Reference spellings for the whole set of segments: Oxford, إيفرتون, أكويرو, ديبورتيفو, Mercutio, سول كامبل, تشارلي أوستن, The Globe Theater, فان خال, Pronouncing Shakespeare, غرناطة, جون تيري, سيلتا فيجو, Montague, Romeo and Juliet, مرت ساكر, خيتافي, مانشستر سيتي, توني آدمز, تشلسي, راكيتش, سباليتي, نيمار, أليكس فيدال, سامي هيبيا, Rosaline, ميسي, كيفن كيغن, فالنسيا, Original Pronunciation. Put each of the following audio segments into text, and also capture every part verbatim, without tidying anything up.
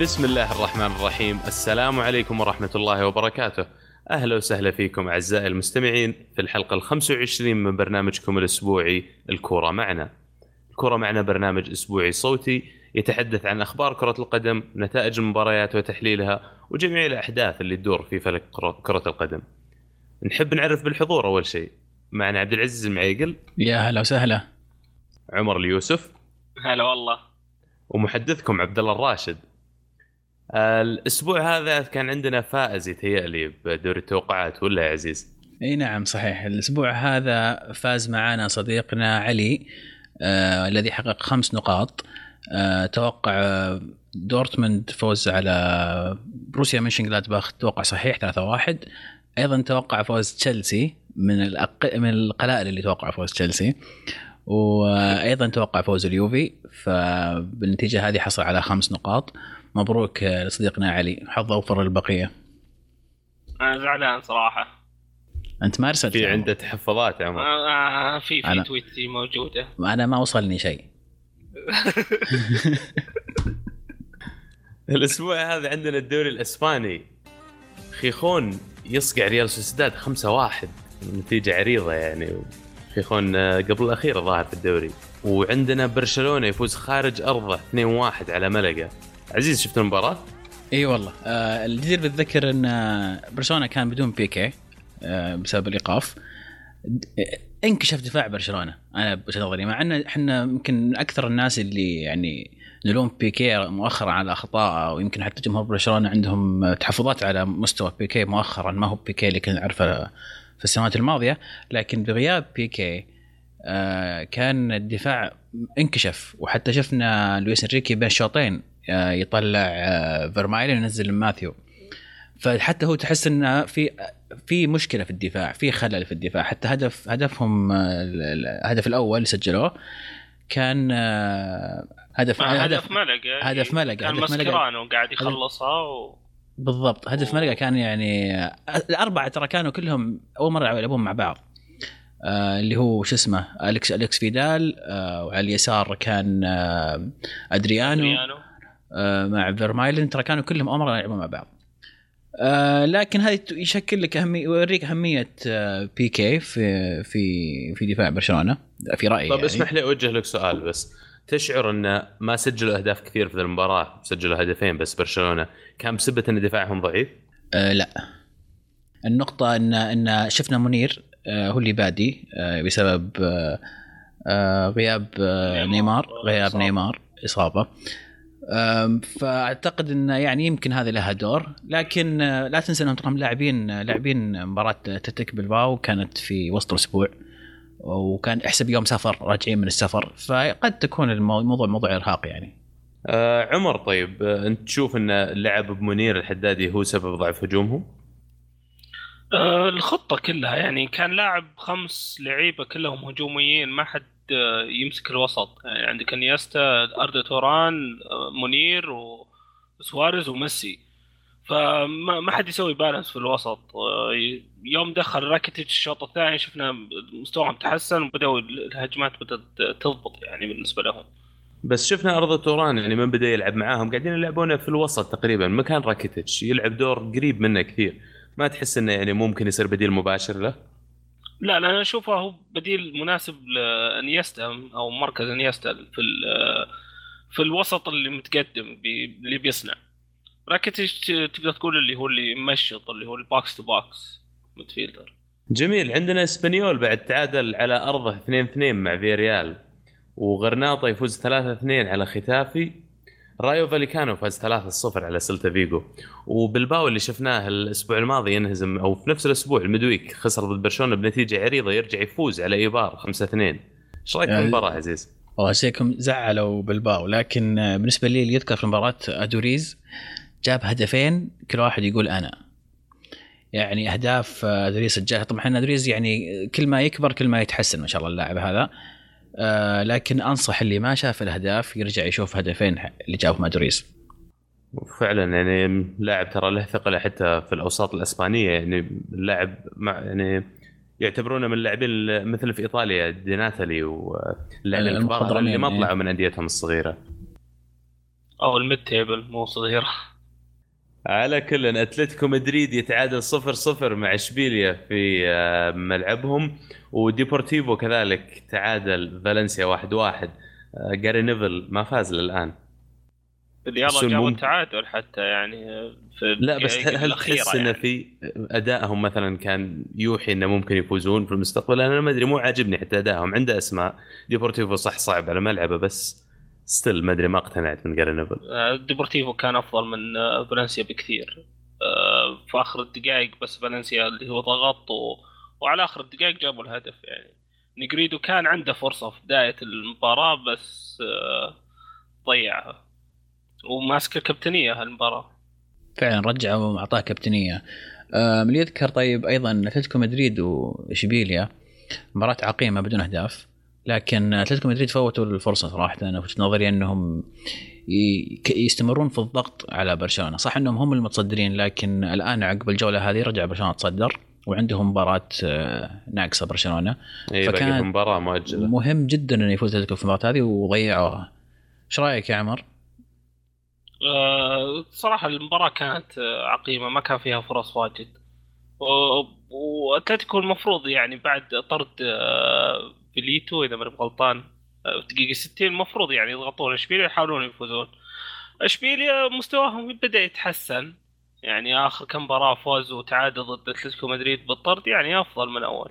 بسم الله الرحمن الرحيم. السلام عليكم ورحمة الله وبركاته. أهلا وسهلا فيكم أعزائي المستمعين في الحلقة الخمسة وعشرين من برنامجكم الأسبوعي الكرة معنا. الكرة معنا برنامج أسبوعي صوتي يتحدث عن أخبار كرة القدم، نتائج المباريات وتحليلها، وجميع الأحداث اللي تدور في فلك كرة القدم. نحب نعرف بالحضور. أول شيء معنا عبد العزيز المعيقل. يا هلا وسهلا. عمر اليوسف. هلا والله. ومحدثكم عبد الله الراشد. الأسبوع هذا كان عندنا فائز يتهيألي بدوري التوقعات، ولا يا عزيز؟ أي نعم صحيح. الأسبوع هذا فاز معنا صديقنا علي آه، الذي حقق خمس نقاط. آه، توقع دورتموند فوز على بروسيا مونشنغلادباخ، توقع صحيح ثلاثة واحد. أيضا توقع فوز تشلسي، من الأق... من القلائل اللي توقع فوز تشلسي، وأيضا توقع فوز اليوفي. فبالنتيجة هذه حصل على خمس نقاط. مبروك لصديقنا علي، حظ أوفر البقية. أنا زعلان صراحة. أنت ما أرسلت في عنده تحفظات يا عمر؟ آه في في تويتي موجودة. أنا ما وصلني شيء. الأسبوع هذا عندنا الدوري الإسباني. خيخون يصقع ريال سوسيداد خمسة واحد، نتيجة عريضة يعني. خيخون قبل الأخير ظاهر في الدوري. وعندنا برشلونة يفوز خارج أرضه اثنين واحد على ملقة. عزيز شفت المباراة؟ اي والله. آه الجدير بالذكر ان برشلونة كان بدون بي كي آه بسبب الايقاف. انكشف دفاع برشلونة انا بشغلي، مع ان احنا يمكن اكثر الناس اللي يعني نلوم بي كي مؤخرا على اخطاء، ويمكن حتى جمهور برشلونة عندهم تحفظات على مستوى بي كي مؤخرا. ما هو بي كي اللي كنا نعرفه في السنوات الماضية، لكن بغياب بي كي آه كان الدفاع انكشف. وحتى شفنا لويس إنريكي بين شوطين يطلع فيرمايلين وينزل ماثيو. فحتى هو تحس انه في في مشكله في الدفاع، في خلل في الدفاع. حتى هدف هدفهم الهدف الاول اللي سجلوه كان هدف هدف ملقة هدف ملقة هدف ملقة وقاعد يخلصها و... بالضبط. هدف و... ملقة كان يعني الاربعه ترى كانوا كلهم اول مره يلعبون مع بعض، اللي هو شو اسمه أليكس أليكس فيدال، وعلى اليسار كان أدريانو, أدريانو. مع فيرمايلين. ترى كانوا كلهم أمر يلعبون مع بعض. لكن هذا يشكل لك أهمية، يوريك أهمية بي كي في في في دفاع برشلونة في رأيي. طب يعني. اسمح لي أوجه لك سؤال بس. تشعر أن ما سجلوا أهداف كثير في المباراة، سجلوا هدفين بس برشلونة، كان بسبب أن دفاعهم ضعيف؟ أه لا، النقطة أن أن شفنا منير هو اللي بادي بسبب غياب نيمار غياب نيمار إصابة. فأعتقد إن يعني يمكن هذا لها دور. لكن لا تنسى أنهم طبعاً لاعبين لاعبين مباراة أتلتيك بلباو كانت في وسط الأسبوع، وكان احسب يوم سفر راجعين من السفر، فقد تكون الموضوع موضوع إرهاق يعني. عمر طيب، أنت تشوف إن اللعب بمنير الحدادي هو سبب ضعف هجومهم؟ الخطة كلها يعني كان لاعب خمس لعيبة كلهم هجوميين، ما حد يمسك الوسط. يعني عندك نيستا، أرض توران، منير وسواريز وميسي، فما حد يسوي بالانس في الوسط. يوم دخل راكيتتش الشوط الثاني شفنا مستواهم تحسن، وبدأوا الهجمات بدأت تضبط يعني بالنسبة لهم. بس شفنا أرض توران يعني من بدأ يلعب معاهم قاعدين يلعبونه في الوسط تقريبا، مكان راكيتتش يلعب دور قريب منه كثير. ما تحس إنه يعني ممكن يصير بديل مباشر له؟ لا لا، أنا أشوفه هو بديل مناسب لأنيستا أو مركز أنيستا في في الوسط اللي متقدم بي اللي بيصنع. راكيتش تقدر تقول اللي هو اللي مشط، اللي هو الباكس تو باكس ميدفيلدر. جميل. عندنا إسبانيول بعد تعادل على أرضه اثنين اثنين مع فيريال، وغرناطة يفوز ثلاثة اثنين على خيتافي. رايو فاليكانو فاز ثلاثة صفر على سيلتا فيجو. وبالباو اللي شفناه الأسبوع الماضي ينهزم، أو في نفس الأسبوع المدويك خسر ضد برشلونة بنتيجة عريضة، يرجع يفوز على إيبار خمسة اثنين. إيش رأيك يعني في المباراة عزيز؟ والله شيكم زعلوا بالباو، لكن بالنسبة لي اللي يذكر في مباراة أدوريز جاب هدفين كل واحد يقول أنا. يعني أهداف أدوريز سجلها، طبعا أدوريز يعني كل ما يكبر كل ما يتحسن ما شاء الله اللاعب هذا. آه لكن أنصح اللي ما شاف الأهداف يرجع يشوف هدفين اللي جابهم أدوريز. فعلا يعني لاعب ترى له ثقله حتى في الأوساط الإسبانية. يعني اللاعب يعني يعتبرونه من اللاعبين مثل في إيطاليا ديناتالي واللاعبين الكبار اللي ما طلعوا من أنديتهم الصغيرة. او الميد تيبل مو صغيره. على كل ان اتلتيكو مدريد يتعادل صفر صفر مع إشبيليا في ملعبهم، وديبورتيفو كذلك تعادل فالنسيا واحد واحد. جاري نيفل ما فاز للآن، يلا جابوا التعادل حتى يعني في لا بس هل تحس يعني. إن في أدائهم مثلا كان يوحي إنه ممكن يفوزون في المستقبل؟ أنا ما أدري، مو عاجبني حتى أدائهم. عنده أسماء ديبورتيفو صح صعب على ملعبه بس ستيل ما أدري، ما اقتنعت من جاري نيفل. ديبورتيفو كان أفضل من فالنسيا بكثير في آخر الدقائق، بس فالنسيا اللي هو ضغط و... وعلى آخر الدقائق جابوا الهدف. يعني نيجريدو كان عنده فرصة في بداية المباراة بس ضيعها، وماسك الكابتنية هالمباراة فعلا، رجعوا ومعطاه كابتنية. من يذكر طيب أيضا أتلتيكو مدريد وإشبيليا مباراة عقيمة بدون أهداف، لكن أتلتيكو مدريد فوتوا الفرصة صراحة. أنا كنت نظري أنهم يستمرون في الضغط على برشلونة، صح أنهم هم المتصدرين، لكن الآن عقب الجولة هذه رجع برشلونة تصدر وعندهم مباراة ناقصة برشلونة، فكان مباراة مؤجلة مهم جدا أن يفوز أتلتيكو في المباراة هذه وضيعوها. إيش رأيك يا عمر؟ أه صراحة المباراة كانت عقيمة، ما كان فيها فرص واجد، وأتلتيكو المفروض يعني بعد طرد بليتو إذا ما أنا غلطان في دقيقة ستين المفروض يعني يضغطون إشبيليا يحاولون يفوزون. إشبيليا مستواهم بدأ يتحسن، يعني آخر كم مباراة فوز وتعادل ضد أتلتيكو مدريد بالطرد يعني أفضل من أول.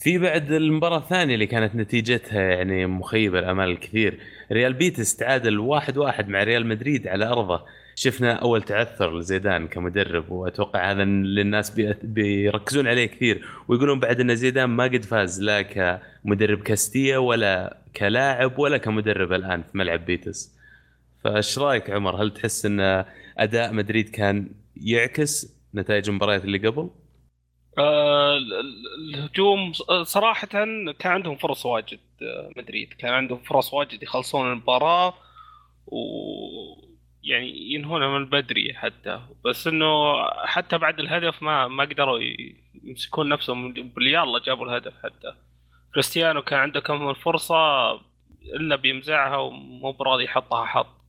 في بعد المباراة الثانية اللي كانت نتيجتها يعني مخيبة الأمال الكثير، ريال بيتس تعادل واحد واحد مع ريال مدريد على أرضه. شفنا أول تعثر لزيدان كمدرب، وأتوقع هذا للناس بيركزون عليه كثير ويقولون بعد أن زيدان ما قد فاز لا كمدرب كاستيا ولا كلاعب ولا كمدرب الآن في ملعب بيتس. فايش رايك عمر؟ هل تحس أن أداء مدريد كان يعكس نتائج المباريات اللي قبل؟ آه الهجوم صراحة كان عندهم فرص واجد، مدريد كان عندهم فرص واجد يخلصون المباراة ويعني ينهونها من بدري حتى، بس إنه حتى بعد الهدف ما ما قدروا يمسكون نفسهم، يلا جابوا الهدف. حتى كريستيانو كان عنده كم من فرصة إلا بيمزعها ومو براضي يحطها حط.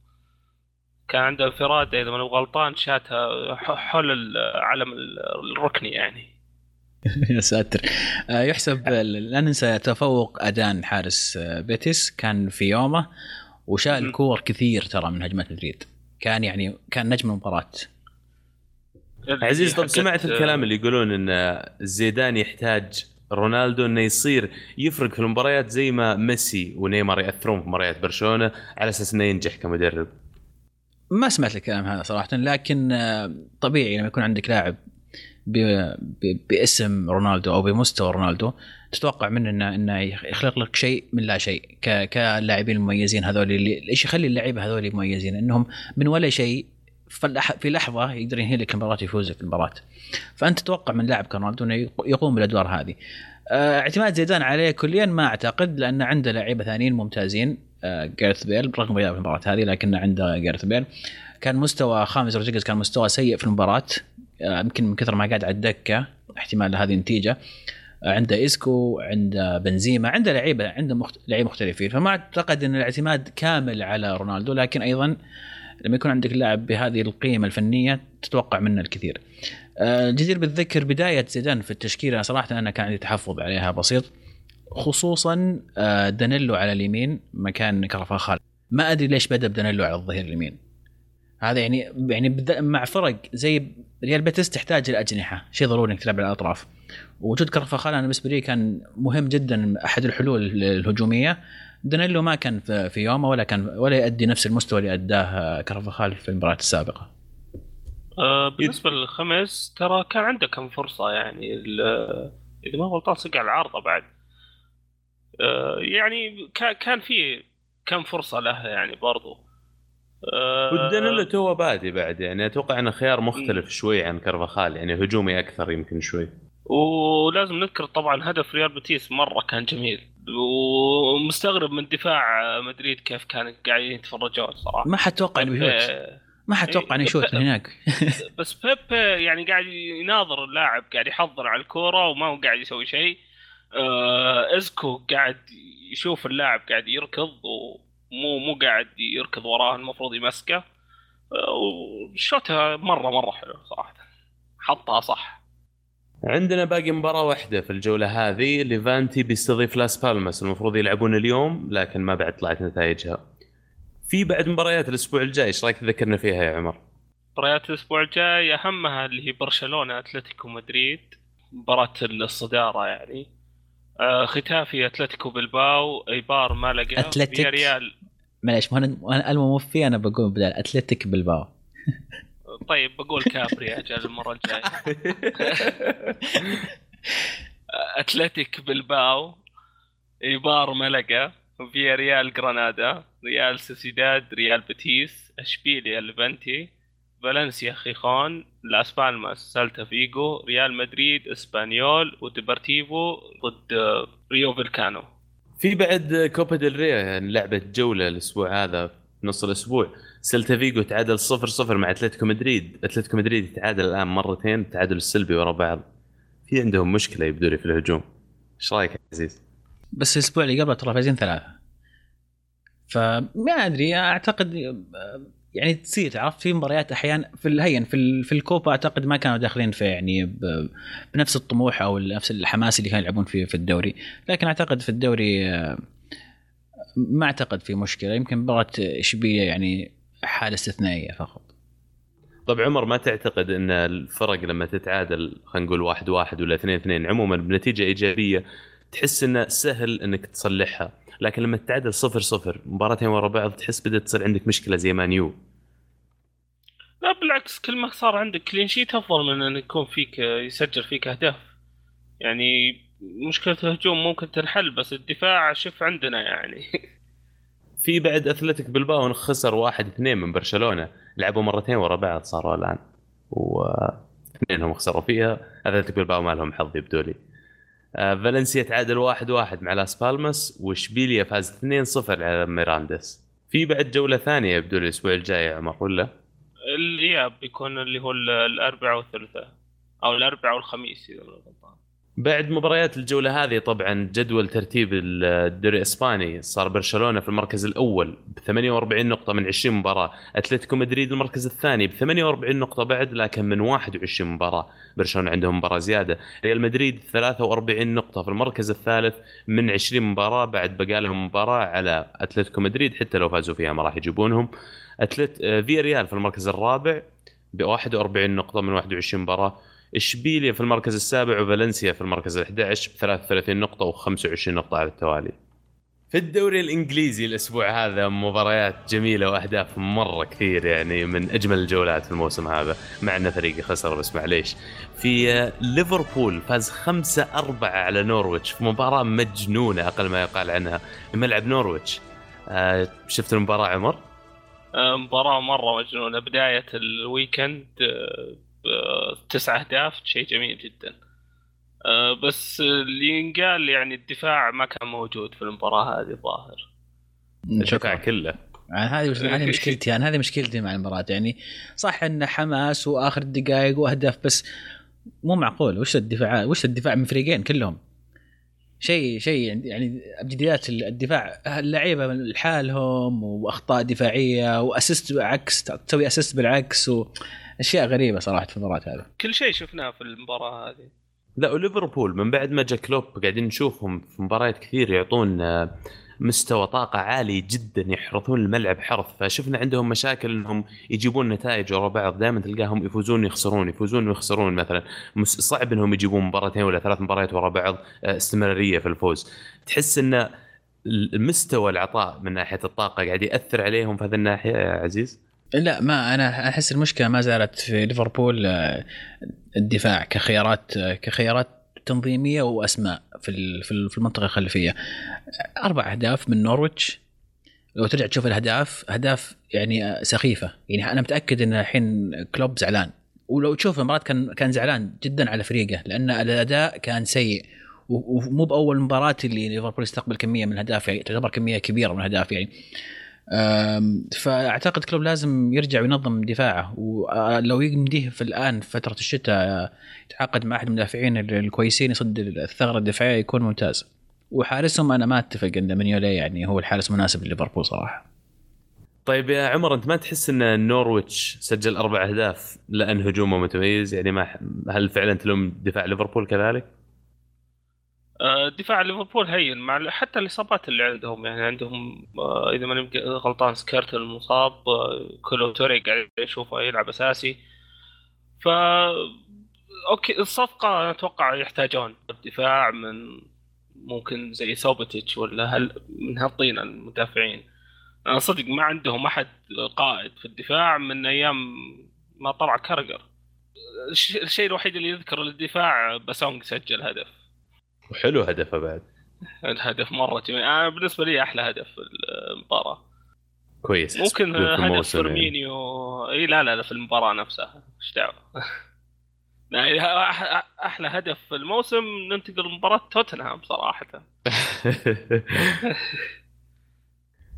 كان عنده انفراد إذا ما أنا غلطان شاتها حول علم الركني يعني. يا ساتر. يحسب لا ننسى تفوق أدان حارس بيتس، كان في يومه وشاء الكور كثير ترى من هجمات مدريد، كان يعني كان نجم المباراة. عزيز طب سمعت الكلام اللي يقولون إن زيدان يحتاج رونالدو إنه يصير يفرق في المباريات زي ما ميسي ونيمار يأثرون في مباريات برشلونة على أساس إنه ينجح كمدرب؟ ما سمعت الكلام هذا صراحة، لكن طبيعي لما يكون عندك لاعب باسم رونالدو أو بمستوى رونالدو تتوقع منه إنه, إنه يخلق لك شيء من لا شيء. كلاعبين المميزين هذول اللي إيش يخلي اللعيبة هذول مميزين؟ إنهم من ولا شيء في لحظة يقدر ينهي لك المباراة يفوز في المباراة. فأنت تتوقع من لاعب كرونالدو إنه يقوم بالأدوار هذه. اعتماد زيدان عليه كليا ما أعتقد، لأن عنده لاعبين ثانيين ممتازين، جارث بيل رغم غياب المباراة هذه لكن عنده جارث بيل. كان مستوى خامس رودريغيز كان مستوى سيء في المباراة، يمكن من كثر ما قاعد على الدكة احتمال هذه النتيجة. عنده إسكو، عنده بنزيما، عنده لعيبة عنده مخت... لعيبة مختلفين، فما أعتقد أن الاعتماد كامل على رونالدو، لكن أيضا لما يكون عندك لاعب بهذه القيمة الفنية تتوقع منه الكثير. الجدير بالذكر بداية زيدان في التشكيلة صراحة أنا كان عندي تحفظ عليها بسيط، خصوصا دانيلو على اليمين مكان كرفاخال. ما أدري ليش بدأ بدانيلو على الظهير اليمين هذا، يعني يعني مع فرق زي ريال بيتس تحتاج الأجنحة، شيء ضروري إنك تلعب على الأطراف، وجود كرفاخال أنا بالنسبة لي كان مهم جدا، أحد الحلول الهجومية. دانيلو ما كان في يومه ولا كان ولا يؤدي نفس المستوى اللي أداه كرفاخال في المباراة السابقة. أه بالنسبة للخمس ترى كان عنده كم فرصة، يعني إذا ما غلطان صقع العارضة بعد، أه يعني كان فيه كم فرصة لها يعني برضو. أه ودانيلو توه بادي بعد، يعني أتوقع أنه خيار مختلف شوي عن كرفاخال، يعني هجومي أكثر يمكن شوي. ولازم نذكر طبعا هدف ريال بيتيس مرة كان جميل، ومستغرب من دفاع مدريد كيف كان قاعدين يتفرجون صراحة. ما حتوقع أنه بيشوت، ما حتوقع أنه يشوت من هناك. بس بيب يعني قاعد يناظر اللاعب، قاعد يحضر على الكورة وما هو قاعد يسوي شيء. إزكو قاعد يشوف اللاعب قاعد يركض مو مو قاعد يركض وراه، المفروض يمسكه. وشوتها مرة مرة حلو صراحة، حطها صح. عندنا باقي مباراة واحدة في الجولة هذه، ليفانتي بيستضيف لاس بالماس، المفروض يلعبون اليوم لكن ما بعد طلعت نتائجها. في بعد مباريات الأسبوع الجاي، إيش رأيك تذكرنا فيها يا عمر؟ مباريات الأسبوع الجاي أهمها اللي هي برشلونة أتلتيكو مدريد، مباراة الصدارة يعني. آه خيتافي أتلتيكو بلباو، إيبار ملقة، أتلتيك ريال معليش، أنا الموفي أنا بقول بدال أتلتيك بلباو. طيب بقول كابري أجل المرة الجاية. أتلتيك بلباو، إيبار ملقة، في ريال غرناطة، ريال سوسيداد، ريال بيتيس، إشبيليا ليفانتي، فالنسيا خيخون، لاس بالماس سيلتا فيجو، ريال مدريد إسبانيول، وديبرتيفو ضد ريو فالكانو. في بعد كوبا ديل ري يعني لعبة جولة الأسبوع هذا نص الأسبوع، سيلتا فيجو تعادل صفر صفر مع أتلتيكو مدريد. أتلتيكو مدريد يتعادل الآن مرتين، التعادل السلبي ورا بعض، في عندهم مشكلة يبدو لي في الهجوم. إيش رأيك يا عزيز؟ بس الأسبوع اللي قبله ترى فايزين ثلاثة، فما أدري، أعتقد يعني تصير تعرف في مباريات أحيان في الهين في في الكوبا أعتقد ما كانوا داخلين في يعني بنفس الطموح أو نفس الحماس اللي كانوا يلعبون فيه في الدوري، لكن أعتقد في الدوري ما أعتقد في مشكلة، يمكن مباراة إشبيليا يعني حالة استثنائية فقط. طب عمر، ما تعتقد أن الفرق لما تتعادل خلينا نقول واحد واحد ولا اثنين اثنين عموما بنتيجة إيجابية تحس أنه سهل أنك تصلحها، لكن لما تتعادل صفر صفر مباراتين ورا بعض تحس بدأت تصير عندك مشكلة زي ما نيو؟ لا بالعكس، كل ما صار عندك كلين شيت أفضل من أن يكون فيك يسجل فيك أهداف. يعني مشكلة الهجوم ممكن تنحل بس الدفاع شف عندنا يعني. في بعد أتلتيك بلباو خسر واحد اثنين من برشلونة، لعبوا مرتين ورا بعض صاروا الآن واثنينهم خسروا فيها. أتلتيك بلباو ما لهم حظ يبدو لي. فالنسيا تعادل واحد واحد مع لاس بالماس، وإشبيليا فاز اثنين صفر على ميراندس. في بعد جولة ثانية يبدو الأسبوع الجاي يا عمر، ولا الإياب بيكون اللي هو الأربعاء والثلاثاء أو الأربعاء والخميس إذا ما غلطان. بعد مباريات الجولة هذه طبعا جدول ترتيب الدوري الإسباني، صار برشلونة في المركز الأول بثمانية وأربعين نقطة من عشرين مباراة، أتلتيكو مدريد المركز الثاني بثمانية وأربعين نقطة بعد لكن من واحد وعشرين مباراة، برشلونة عندهم مباراة زيادة. ريال مدريد ثلاثة وأربعين نقطة في المركز الثالث من عشرين مباراة، بعد بقالهم مباراة على أتلتيكو مدريد حتى لو فازوا فيها ما راح يجيبونهم. أتلت في ريال في المركز الرابع بواحد وأربعين نقطة من واحد وعشرين مباراة، إشبيليا في المركز السابع، وفالنسيا في المركز الحادي عشر بثلاثة وثلاثين نقطة وخمسة وعشرين نقطة على التوالي. في الدوري الإنجليزي الأسبوع هذا مباريات جميلة وأهداف مرة كثير، يعني من أجمل الجولات في الموسم هذا، مع أن فريقي خسر بس معليش. في ليفربول فاز خمسة أربعة على نورويتش في مباراة مجنونة أقل ما يقال عنها بملعب نورويتش. آه شفت المباراة عمر؟ مباراة مرة مجنونة، بداية الويكند تسعة أهداف، شيء جميل جدا. أه بس اللي ينقال يعني الدفاع ما كان موجود في المباراة هذه ظاهر، شكرا كله. هذه هذه مشكلتي، يعني هذه مشكلتي مع المباراة، يعني صح إن حماس وآخر الدقائق وأهداف بس مو معقول. وش الدفاع وش الدفاع من فريقين كلهم شيء شيء يعني أبجديات الدفاع، اللعيبة لحالهم وأخطاء دفاعية وأسست عكس تسوي أسست بالعكس و أشياء غريبة صراحة في المباراة هذه. كل شيء شفناه في المباراة هذه. لا وليفربول من بعد ما جاء كلوب قاعدين نشوفهم في مباريات كثير يعطون مستوى طاقة عالي جدا، يحرثون الملعب حرث، فشفنا عندهم مشاكل إنهم يجيبون نتائج ورا بعض، دائما تلقاهم يفوزون يخسرون يفوزون ويخسرون، مثلا صعب إنهم يجيبون مباراتين ولا ثلاث مباريات ورا بعض استمرارية في الفوز. تحس إن المستوى العطاء من ناحية الطاقة قاعد يأثر عليهم في هذه الناحية يا عزيز؟ لا ما أنا أحس المشكلة ما زالت في ليفربول الدفاع كخيارات كخيارات تنظيمية وأسماء في في المنطقة الخلفية. أربع أهداف من نورويتش، لو ترجع تشوف الأهداف أهداف يعني سخيفة، يعني أنا متأكد إن الحين كلوب زعلان، ولو تشوف المباراة كان كان زعلان جدا على فريقه لأن الأداء كان سيء، ومو بأول مباراة اللي ليفربول يستقبل كمية من الأهداف، يعني تعتبر كمية كبيرة من الأهداف يعني. فأعتقد كلوب لازم يرجع وينظم دفاعه، ولو يمديه في الآن فترة الشتاء يتعاقد مع أحد المدافعين الكويسين يصد الثغرة الدفاعية يكون ممتاز. وحارسهم أنا ما أتفق أن منيول يعني هو الحارس مناسب لليفربول صراحة. طيب يا عمر أنت ما تحس أن نورويتش سجل أربع أهداف لأن هجومه متميز يعني ما هل فعلا تلوم دفاع ليفربول كذلك؟ دفاع ليفربول هين مع حتى الإصابات اللي عندهم يعني عندهم إذا ما نبقى غلطان سكيرت المصاب كولوتوري قاعد يشوفه يلعب أساسي فا أوكي الصفقة أتوقع يحتاجون الدفاع من ممكن زي سوبتيتش ولا هل من هالطين المدافعين. أنا صدق ما عندهم أحد قائد في الدفاع من أيام ما طلع كارجر. الشيء الوحيد اللي يذكر للدفاع بسونج سجل هدف وحلو هدفه بعد الهدف مرة جميل. أنا بالنسبة لي أحلى هدف في المباراة كويس ممكن هدف فيرمينيو يعني. إيه لا لا في المباراة نفسها إيش دعوة يعني أحلى هدف في الموسم. ننتقل لمباراة توتنهام صراحة.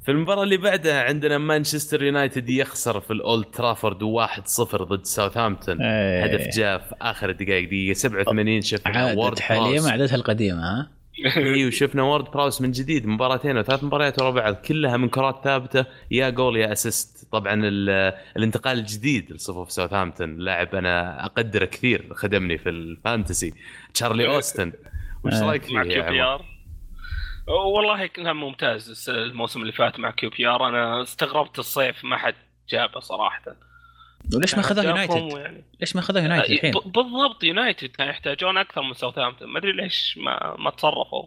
في المباراة اللي بعدها عندنا مانشستر يونايتد يخسر في الأولد ترافورد واحد صفر ضد ساوثهامبتن. أيه. هدف جاء في آخر دقائق دقيقة سبعة وثمانين شفنا وورد حاليا عادتها القديمة ها. إيه وشفنا وورد براوس من جديد مباراتين وثلاث مباريات ورا بعض كلها من كرات ثابتة يا جول يا أسيست. طبعا الانتقال الجديد لصفوف ساوثهامبتون لاعب أنا أقدره كثير خدمني في الفانتسي تشارلي أوستن. وش رأيك فيه؟ والله كان ممتاز الموسم اللي فات مع كيو بي آر. أنا استغربت الصيف ما حد جابه صراحة. ليش ما خذه يونايتد يعني. ليش ما خذه يونايتد الحين بالضبط؟ يونايتد كان يحتاجون اكثر من ساوثهامبتون ما ادري ليش ما ما تصرفوا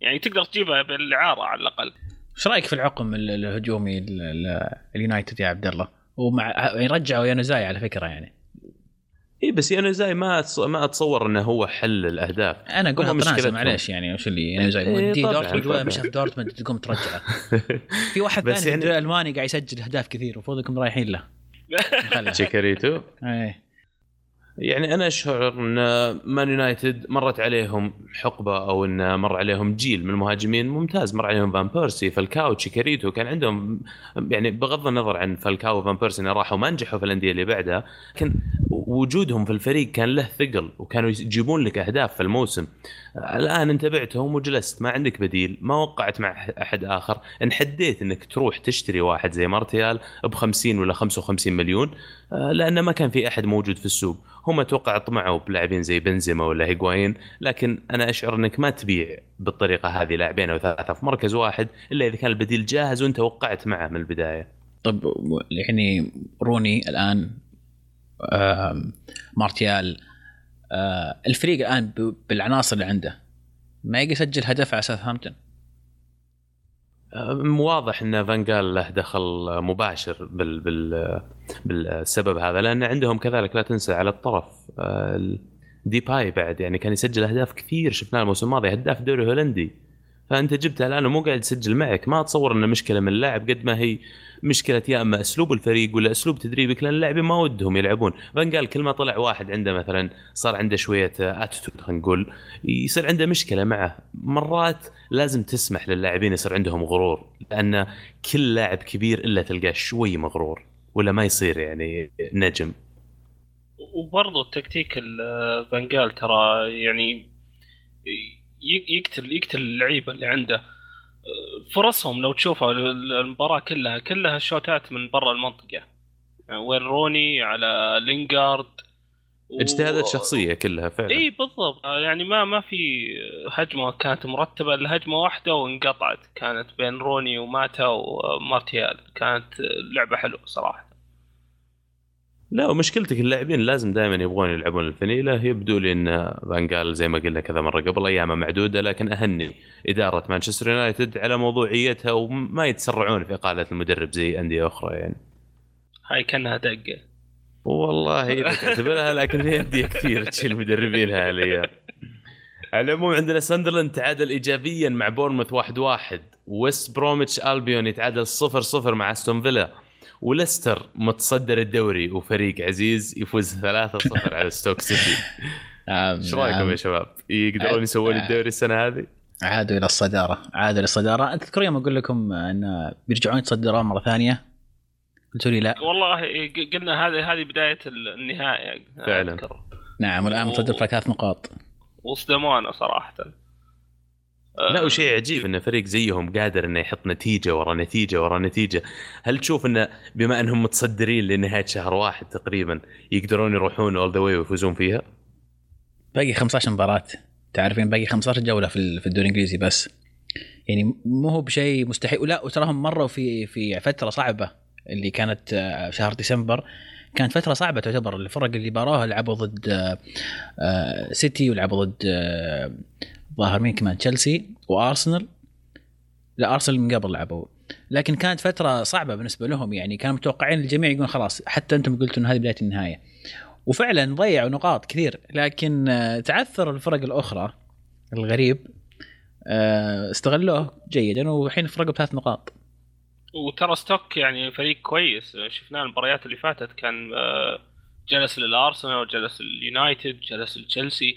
يعني. تقدر تجيبها بالاعاره على الاقل. ايش رايك في العقم الهجومي اليونايتد يا عبد الله؟ ومع يرجعوا يانوزاي على فكره يعني اي بس يانوزاي ما ما اتصور انه هو حل الاهداف. انا اقول مشكله معليش يعني وش اللي يانوزاي ودي دورتموند مش دورتموند تقوم ترجعه. في واحد ثاني يعني... الالماني قاعد يسجل اهداف كثير وفوقكم رايحين له شكريتو. يعني أنا أشعر أن مان يونايتد مرت عليهم حقبة أو أن مر عليهم جيل من المهاجمين ممتاز. مر عليهم فان بيرسي فالكاو شكريتو كان عندهم يعني بغض النظر عن فالكاو وفان بيرسي راحوا ما نجحوا في الأندية اللي بعدها لكن وجودهم في الفريق كان له ثقل وكانوا يجيبون لك أهداف في الموسم. الآن انتبعتهم وجلست ما عندك بديل ما وقعت مع أحد آخر. انحديت أنك تروح تشتري واحد زي مارتيال بخمسين ولا خمسة وخمسين مليون لأن ما كان في أحد موجود في السوق. هم توقع طمعوا بلاعبين زي بنزيما ولا هيغواين لكن أنا أشعر أنك ما تبيع بالطريقة هذه لاعبين أو ثلاثة في مركز واحد إلا إذا كان البديل جاهز وأنت وقعت معه من البداية. طب يعني روني الآن آه مارتيال آه الفريق الآن بالعناصر اللي عنده ما يقدر يسجل هدف على ساوثهامبتون. واضح ان فانغال له دخل مباشر بال بال بالسبب هذا لان عندهم كذلك لا تنسى على الطرف ديباي بعد يعني كان يسجل اهداف كثير شفناه الموسم الماضي هداف دوري هولندي فانت جبته الان ومو قاعد يسجل معك. ما اتصور ان مشكله من اللاعب قد ما هي مشكله يا اما اسلوب الفريق ولا اسلوب تدريبك لان اللاعبين ما ودهم يلعبون. فانغال كل ما طلع واحد عنده مثلا صار عنده شويه اتيتود خلينا نقول يصير عنده مشكله معه. مرات لازم تسمح للاعبين يصير عندهم غرور لان كل لاعب كبير الا تلقاه شوي مغرور ولا ما يصير يعني نجم. وبرضه التكتيك فانغال ترى يعني يقتل يقتل اللعيبه اللي عنده فرصهم. لو تشوفها المباراه كلها كلها شوتات من برا المنطقه يعني وين روني على لينغارد اجتهادات و... شخصيه كلها فعلا. اي بالضبط يعني ما ما في هجمه كانت مرتبه لهجمه واحده وانقطعت كانت بين روني وماتا ومارتيال. كانت لعبه حلوه صراحه. لا ومشكلتك اللاعبين لازم دائما يبغون يلعبون الفنيلة. يبدو لي أن فانغال زي ما قلنا كذا مرة قبل أيامه معدودة لكن أهني إدارة مانشستر يونايتد على موضوعيتها وما يتسرعون في إقالة المدرب زي أندية أخرى يعني. هاي كانها دقة والله يتعتبرها لكن هي أندية كثير تشيل مدربينها عليها. على العموم عندنا ساندرلاند تعادل إيجابيا مع بورنموث واحد واحد. وست بروميتش ألبيون يتعادل صفر صفر مع أستون فيلا. وليستر متصدر الدوري وفريق عزيز يفوز ثلاثة صفر على ستوك سيتي. شو رأيكم يا شباب؟ يقدرون يسوون الدوري السنة هذه؟ عادوا إلى الصدارة عادوا إلى الصدارة. أذكر يوم أقول لكم أن بيرجعون يتصدرون مرة ثانية قلتوا لي لا والله قلنا هذه هذه بداية النهاية فعلا أذكر. نعم والآن متصدر ثلاث نقاط وصدمونا صراحة. لا وشيء عجيب إن فريق زيهم قادر إنه يحط نتيجة ورا نتيجة ورا نتيجة. هل تشوف إنه بما أنهم متصدرين لنهاية شهر واحد تقريبا يقدرون يروحون all the way ويفوزون فيها؟ باقي خمسة عشر مباراة، تعرفين باقي خمسة عشر جولة في في الدوري الإنجليزي بس، يعني مو هو بشيء مستحيل. ولا وتراهم مرة في في فترة صعبة اللي كانت شهر ديسمبر، كانت فترة صعبة تعتبر. الفرق اللي باروها لعبوا ضد سيتي ولعبوا ضد ظاهر مين كمان تشلسي وأرسنال، لا أرسنال من قبل لعبوا، لكن كانت فترة صعبة بالنسبة لهم. يعني كانوا متوقعين الجميع يقولون خلاص، حتى أنتم قلتوا إن هذه بداية النهاية، وفعلا ضيعوا نقاط كثير، لكن تعثر الفرق الأخرى. الغريب استغلوه جيدا، وحين فرقوا بثلاث نقاط. وترى ستوك يعني فريق كويس، شفناه المباريات اللي فاتت كان جلس للأرسنال وجلس اليونايتد جلس لتشلسي،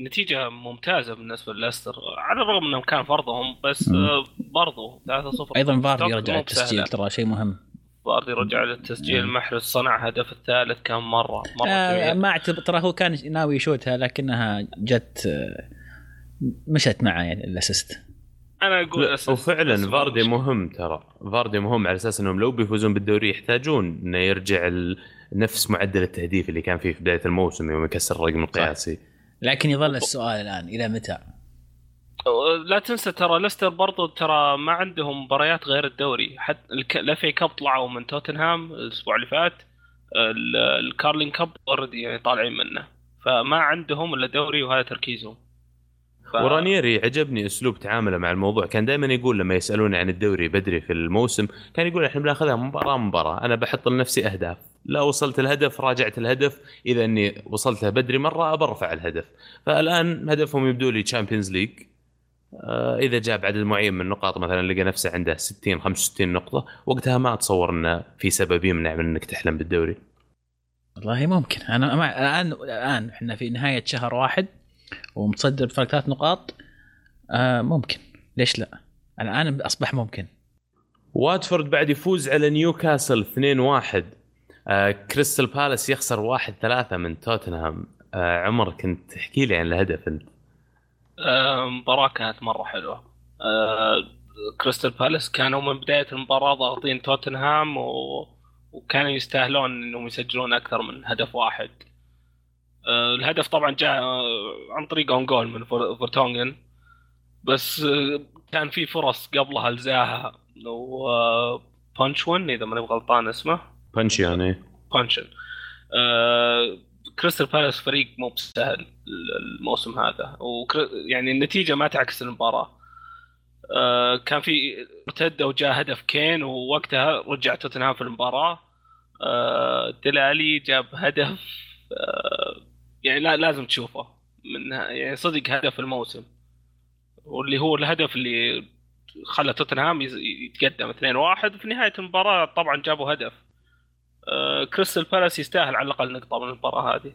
فنتيجة ممتازة بالنسبة لليستر على الرغم أنهم كان فرضهم، بس برضو ثلاثة صفر. أيضا فاردي رجع للتسجيل، ترى شيء مهم، فاردي رجع للتسجيل، محرز صنع هدف الثالث كان مرة مرة آه ما اعتبر، ترى هو كان ناوي يشوتها لكنها جت مشت معه يعني الأسيست. أنا أقول وفعلاً فاردي مهم، ترى فاردي مهم على أساس أنهم لو بيفوزون بالدوري يحتاجون إنه يرجع نفس معدل التهديف اللي كان فيه في بداية الموسم يوم يكسر الرقم القياسي. لكن يظل السؤال الآن إلى متى؟ لا تنسى ترى ليستر برضو ترى ما عندهم مباريات غير الدوري، حتى الأفي كاب طلعوا من توتنهام الأسبوع اللي فات، الكارلين كاب أوردي يعني طالعين منه، فما عندهم إلا دوري وهذا تركيزهم. ف... ورانيري عجبني أسلوب تعامله مع الموضوع، كان دائما يقول لما يسألون عن الدوري بدري في الموسم كان يقول إحنا بناخذها مباراة مباراة، أنا بحط لنفسي أهداف، لا وصلت الهدف راجعت الهدف، إذا إني وصلتها بدري مرة برفع الهدف. فالآن هدفهم يبدو لي تشامبيونز ليج، إذا جاب عدد معين من النقاط مثلا لقى نفسه عنده ستين خمسة وستين نقطة، وقتها ما أتصور إن في سببين منعنا إنك تحلم بالدوري. والله ممكن. أنا الآن الآن إحنا في نهاية شهر واحد ومتصدر بفرق ثلاث نقاط، آه ممكن، ليش لا؟ أنا أنا أصبح ممكن. واتفورد بعد يفوز على نيوكاسل اثنين واحد، آه كريستال بالاس يخسر واحد ثلاثة من توتنهام. آه عمر كنت تحكي لي عن الهدف أنت. آه مباراة كانت مرة حلوة، آه كريستال بالاس كانوا من بداية المباراة ضاغطين توتنهام و... وكانوا يستاهلون إنهم يسجلون أكثر من هدف واحد. الهدف طبعا جاء عن طريق اون جول من فورتونغن، بس كان في فرص قبلها لزاها وبانشون اذا ما غلطان اسمه بانش يعني بانشن. كريستال بالاس فريق مو بسهل الموسم هذا، ويعني النتيجه ما تعكس المباراه. كان في ارتده وجاء هدف كين، ووقتها رجع توتنهام في المباراه. دلالي جاب هدف يعني لا لازم تشوفه من يعني صدق هدف الموسم، واللي هو الهدف اللي خلى توتنهام يتقدم اثنين واحد في نهاية المباراة. طبعا جابوا هدف، كريستال بالاس يستاهل على الأقل نقطة من المباراة هذه.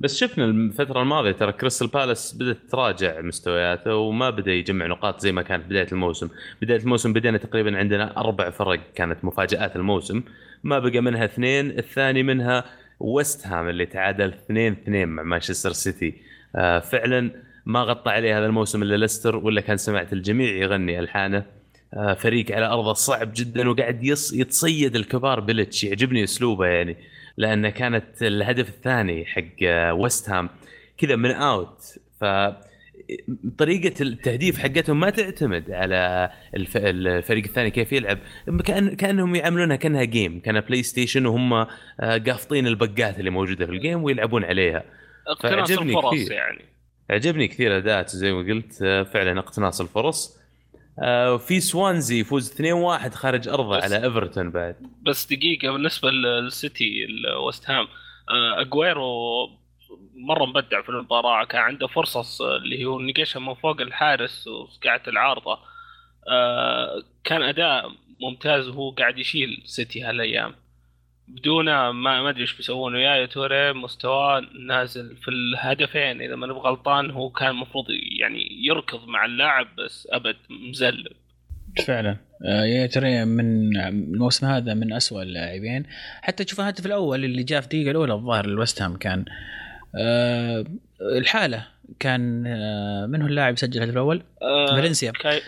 بس شفنا الفترة الماضية ترى كريستال بالاس بدأت تراجع مستوياته وما بدأ يجمع نقاط زي ما كانت بداية الموسم. بداية الموسم بدأنا تقريبا عندنا أربع فرق كانت مفاجآت الموسم، ما بقى منها اثنين. الثاني منها وست هام اللي تعادل اثنين اثنين مع مانشستر سيتي، آه فعلا ما غطى عليه هذا الموسم إلا ليستر، ولا كان سمعت الجميع يغني ألحانه. آه فريق على أرضه صعب جدا وقاعد يتصيد الكبار. بلتش يعجبني أسلوبه يعني، لأنه كانت الهدف الثاني حق آه وست هام كذا من أوت، فطريقة التهديف حقتهم ما تعتمد على الف... الفريق الثاني كيف يلعب، كأن... كأنهم يعملونها كأنها جيم، كأنها بلاي ستيشن، وهم قافطين البقات اللي موجودة في الجيم ويلعبون عليها. اقتناص الفرص يعني عجبني كثير أداء زي ما قلت، فعلا اقتناص الفرص. في سوانزي يفوز اثنين واحد خارج أرضه على إيفرتون بعد. بس دقيقة بالنسبة للسيتي الوست هام، أكويرو مرة مبدع في المباراة، كان عنده فرصة اللي هو نقشها من فوق الحارس وقعت العارضة. كان أداء ممتاز وهو قاعد يشيل سيتي هالأيام، بدونه ما أدري إيش بيسوون وياه يا توري، مستواه نازل. في الهدفين إذا ما أنا بغلطان هو كان مفروض يعني يركض مع اللاعب، بس أبد مزلب فعلا. يا ترى من الموسم هذا من أسوأ اللاعبين، حتى تشوف الهدف الأول اللي جاء في دقيقة الأولى الظاهر الوست هام كان الحالة كان من هو اللاعب سجل الهدف الأول؟ فالنسيا. كاي...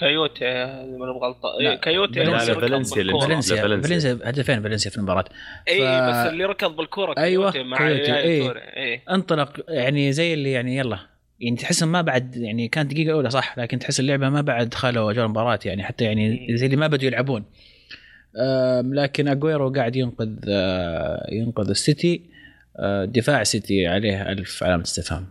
كايوتي ما أنا بغلطة. إيه كايوتي. فالنسيا فالنسيا فالنسيا هدفين فالنسيا في المباراة. إيه ف... بس اللي ركض بالكرة. أيوة كايوتي. إيه. إيه. انطلق يعني زي اللي يعني يلا يعني تحس ما بعد يعني كانت دقيقة أولى صح لكن تحس اللعبة ما بعد خلوا جو المباراة يعني حتى يعني زي اللي ما بدوا يلعبون. لكن أكويرو قاعد ينقذ ينقذ السيتي. دفاع سيتي عليه ألف علامة استفهام.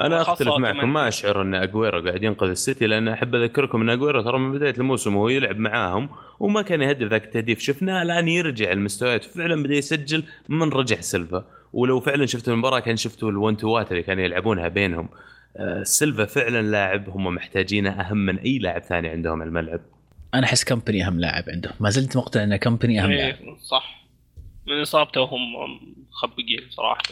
أنا أختلف معكم ما أشعر أن أكويرو قاعد ينقذ السيتي لأن أحب أذكركم أن أكويرو ترى من بداية الموسم وهو يلعب معاهم وما كان يهدف ذاك التهديف شفناه الآن يرجع المستويات فعلا بدأ يسجل من رجع سيلفا ولو فعلا شفت المباراة كان شفتوا الون توات اللي كانوا يلعبونها بينهم. سيلفا فعلا لاعب هم محتاجينه أهم من أي لاعب ثاني عندهم الملعب. أنا حس كمبني أهم لاعب عندهم ما زلت مقتنع أن كمبني أهم لاعب صح من إصابته وهم مخبقين صراحة.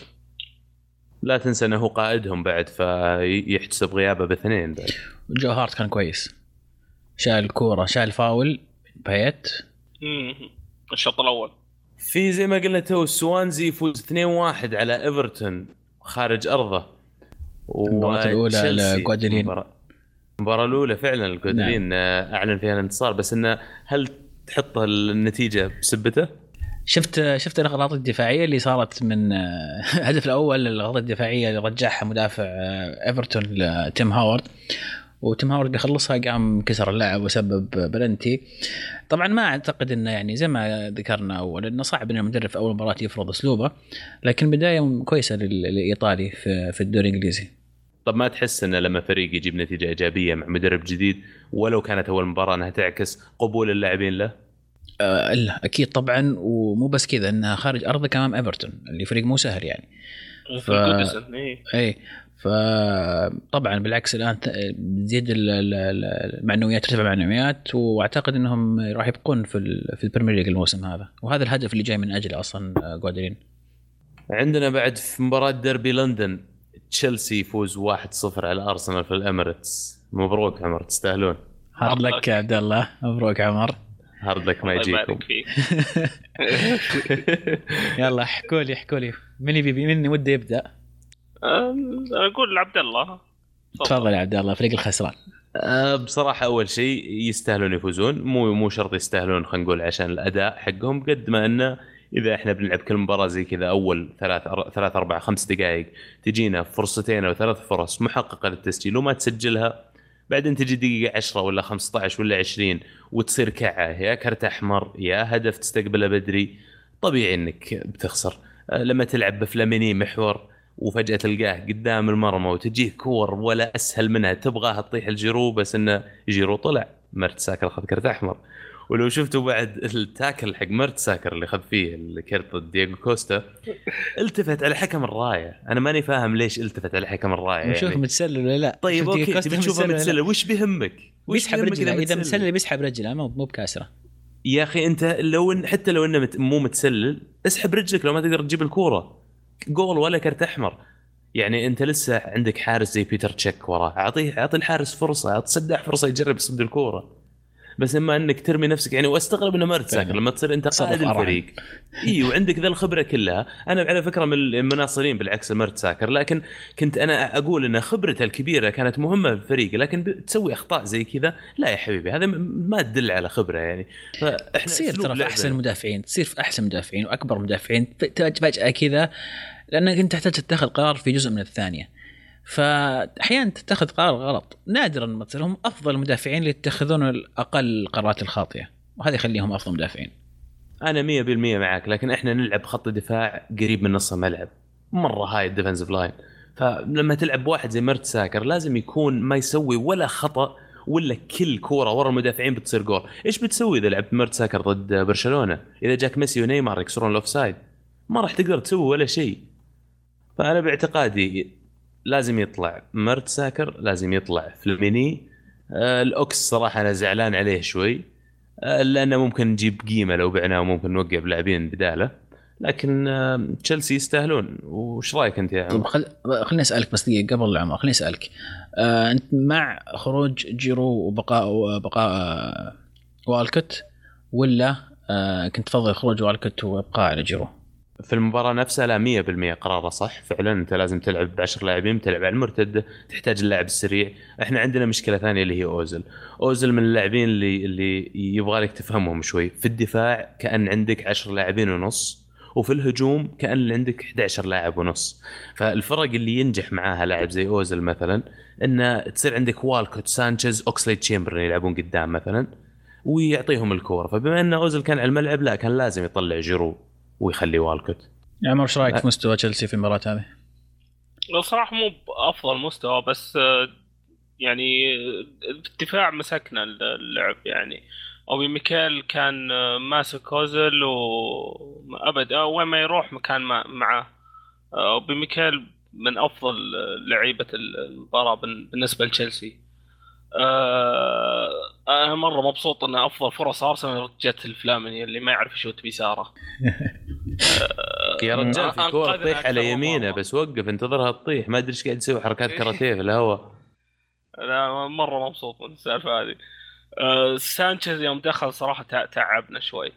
لا تنسى أنه قائدهم بعد فيحتسب غيابه باثنين بعد. جو هارت كان كويس شال كورة شال فاول بيت الشوط الأول في زي ما قلنا تو سوانزي فوز اثنين واحد على إيفرتون خارج أرضه المباراة الأولى لجوادلين المباراة الأولى فعلا الجوادلين نعم. أعلن فيها الانتصار بس إنه هل تحط النتيجة بسبته؟ شفت شفت الغلطات الدفاعيه اللي صارت من الهدف الاول الغلطه الدفاعيه اللي رجعها مدافع ايفرتون لتيم هاورد وتيم هاورد بيخلصها قام كسر اللاعب وسبب بلنتي. طبعا ما اعتقد انه يعني زي ما ذكرنا اول انه صعب ان المدرب اول مباراه يفرض اسلوبه لكن بدايه كويسه للايطالي في في الدوري الانجليزي. طب ما تحس أنه لما فريق يجيب نتيجه ايجابيه مع مدرب جديد ولو كانت اول مباراه انها تعكس قبول اللاعبين له؟ لا أكيد طبعا ومو بس كذا إنها خارج أرض كمان إيفرتون اللي فريق مو سهل يعني ف... إيه فطبعا بالعكس الآن تزيد المعنويات ترتفع معنويات وأعتقد إنهم راح يبقون في ال... في البريمير ليج الموسم هذا وهذا الهدف اللي جاي من أجله أصلا جوادلين. عندنا بعد في مباراة ديربي لندن تشلسي يفوز واحد صفر على أرسنال في الأميريتس. مبروك عمر تستاهلون. هارد لك يا عبد الله. مبروك عمر هردك ما يجيكم. يلا احكوا لي احكوا لي من يبي مني ودي يبدا. انا اقول عبد الله تفضل يا عبد الله فريق الخسران. أه بصراحه اول شيء يستاهلون يفوزون مو مو شرط يستاهلون خلينا نقول عشان الاداء حقهم قد ما انه اذا احنا بنلعب كل مباراه زي كذا اول ثلاث اربع خمس دقائق تجينا فرصتين او ثلاث فرص محققه للتسجيل وما تسجلها بعدين تجي دقيقة عشرة ولا خمسة عشر ولا عشرين وتصير كعة يا كرت أحمر يا هدف تستقبله بدري طبيعي إنك بتخسر. لما تلعب بفلاميني محور وفجأة تلقاه قدام المرمى وتجيه كور ولا أسهل منها تبغاها تطيح الجيرو بس إنه جيرو طلع مرت ساكر أخذ كرت أحمر. ولو شفتوا بعد التاكل حق مرت ساكر اللي خذ فيه الكرت دييغو كوستا التفت على حكم الراية. أنا ماني فاهم ليش التفت على حكم الراية. نشوف يعني. متسلل ولا لا؟ طيب أوكي بتشوفه متسلل وش بيهمك؟ بيسحب رجله إذا متسلل بيسحب رجله مو مو بكاسرة. يا أخي أنت لو حتى لو إنه مو متسلل اسحب رجلك لو ما تقدر تجيب الكورة جول ولا كرت أحمر. يعني أنت لسه عندك حارس زي بيتر تشيك وراه أعطيه أعطي الحارس فرصة أعطي صدق فرصة يجرب يصد الكورة. بس اما انك ترمي نفسك يعني واستغرب انه مرت ساكر لما تصير انت قائد الفريق اي وعندك ذا الخبره كلها. انا على فكره من المناصرين بالعكس مرت ساكر لكن كنت انا اقول ان خبرته الكبيره كانت مهمه بالفريق لكن تسوي اخطاء زي كذا لا يا حبيبي هذا ما تدل على خبره يعني. فاحنا تصير ترى احسن مدافعين تصير في احسن مدافعين واكبر مدافعين فجاه كذا لانك انت تحتاج تتخذ قرار في جزء من الثانيه فأحيانا تتخذ قرار غلط. نادرا ما تصيرهم أفضل مدافعين اللي يتخذون الأقل قرارات الخاطئة وهذا يخليهم أفضل مدافعين. أنا مية بالمية معك لكن إحنا نلعب خط دفاع قريب من نص الملعب مرة هاي الديفنسيف لاين فلما تلعب واحد زي مرت ساكر لازم يكون ما يسوي ولا خطأ ولا كل كورة ورا المدافعين بتصير جول. إيش بتسوي إذا لعبت مرت ساكر ضد برشلونة إذا جاك ميسي ونيمار يكسرون الأوفسايد ما راح تقدر تسوي ولا شيء. فأنا باعتقادي لازم يطلع مرت ساكر لازم يطلع في الميني. آه الأوكس صراحة أنا زعلان عليه شوي آه لأنه ممكن نجيب قيمة لو بعناه وممكن نوقف لاعبين بداله لكن آه تشيلسي يستاهلون. وش رأيك أنت يا عمر؟ خل... خلني أسألك بس دقيقة قبل العمر خلني أسألك آه أنت مع خروج جيرو وبقاء وبقاء آه والكت ولا آه كنت تفضل خروج والكت وبقاء على جيرو؟ في المباراة نفسها لا مية بالمية قراره صح فعلا. انت لازم تلعب بعشر لاعبين، تلعب على المرتدة، تحتاج اللاعب السريع. احنا عندنا مشكلة ثانية اللي هي أوزيل. أوزيل من اللاعبين اللي اللي يبغى لك تفهمهم شوي. في الدفاع كأن عندك عشر لاعبين ونص، وفي الهجوم كأن عندك أحد عشر لاعب ونص. فالفرق اللي ينجح معاها لاعب زي أوزيل مثلا انه تصير عندك والكوت، سانشيز، أوكسليد تشامبرلين يلعبون قدام مثلا ويعطيهم الكورة. فبما ان أوزيل كان على الملعب لا كان لازم يطلع جيرو ويخلي والكوت. يا عمر ايش رايك في مستوى تشلسي في المباراه هذه؟ بصراحه مو بافضل مستوى، بس يعني الدفاع مسكنا اللعب يعني. أوبي ميكال كان ماسك كوزل وابدا وين ما يروح مكان معه. أوبي ميكال من افضل لعيبه المباراه بالنسبه لتشلسي. أنا مرة مبسوط أن أفضل فرص أرسنال جت الفلاميني اللي ما يعرف يشوت بيساره. يا رجال في كورة تطيح على يمينه بس وقف انتظرها تطيح، ما أدري إيش قاعد يسوي حركات كاراتيه في الهواء. أنا مرة مبسوط من السالفة هذه. سانشيز يوم دخل صراحة تعبنا شوي،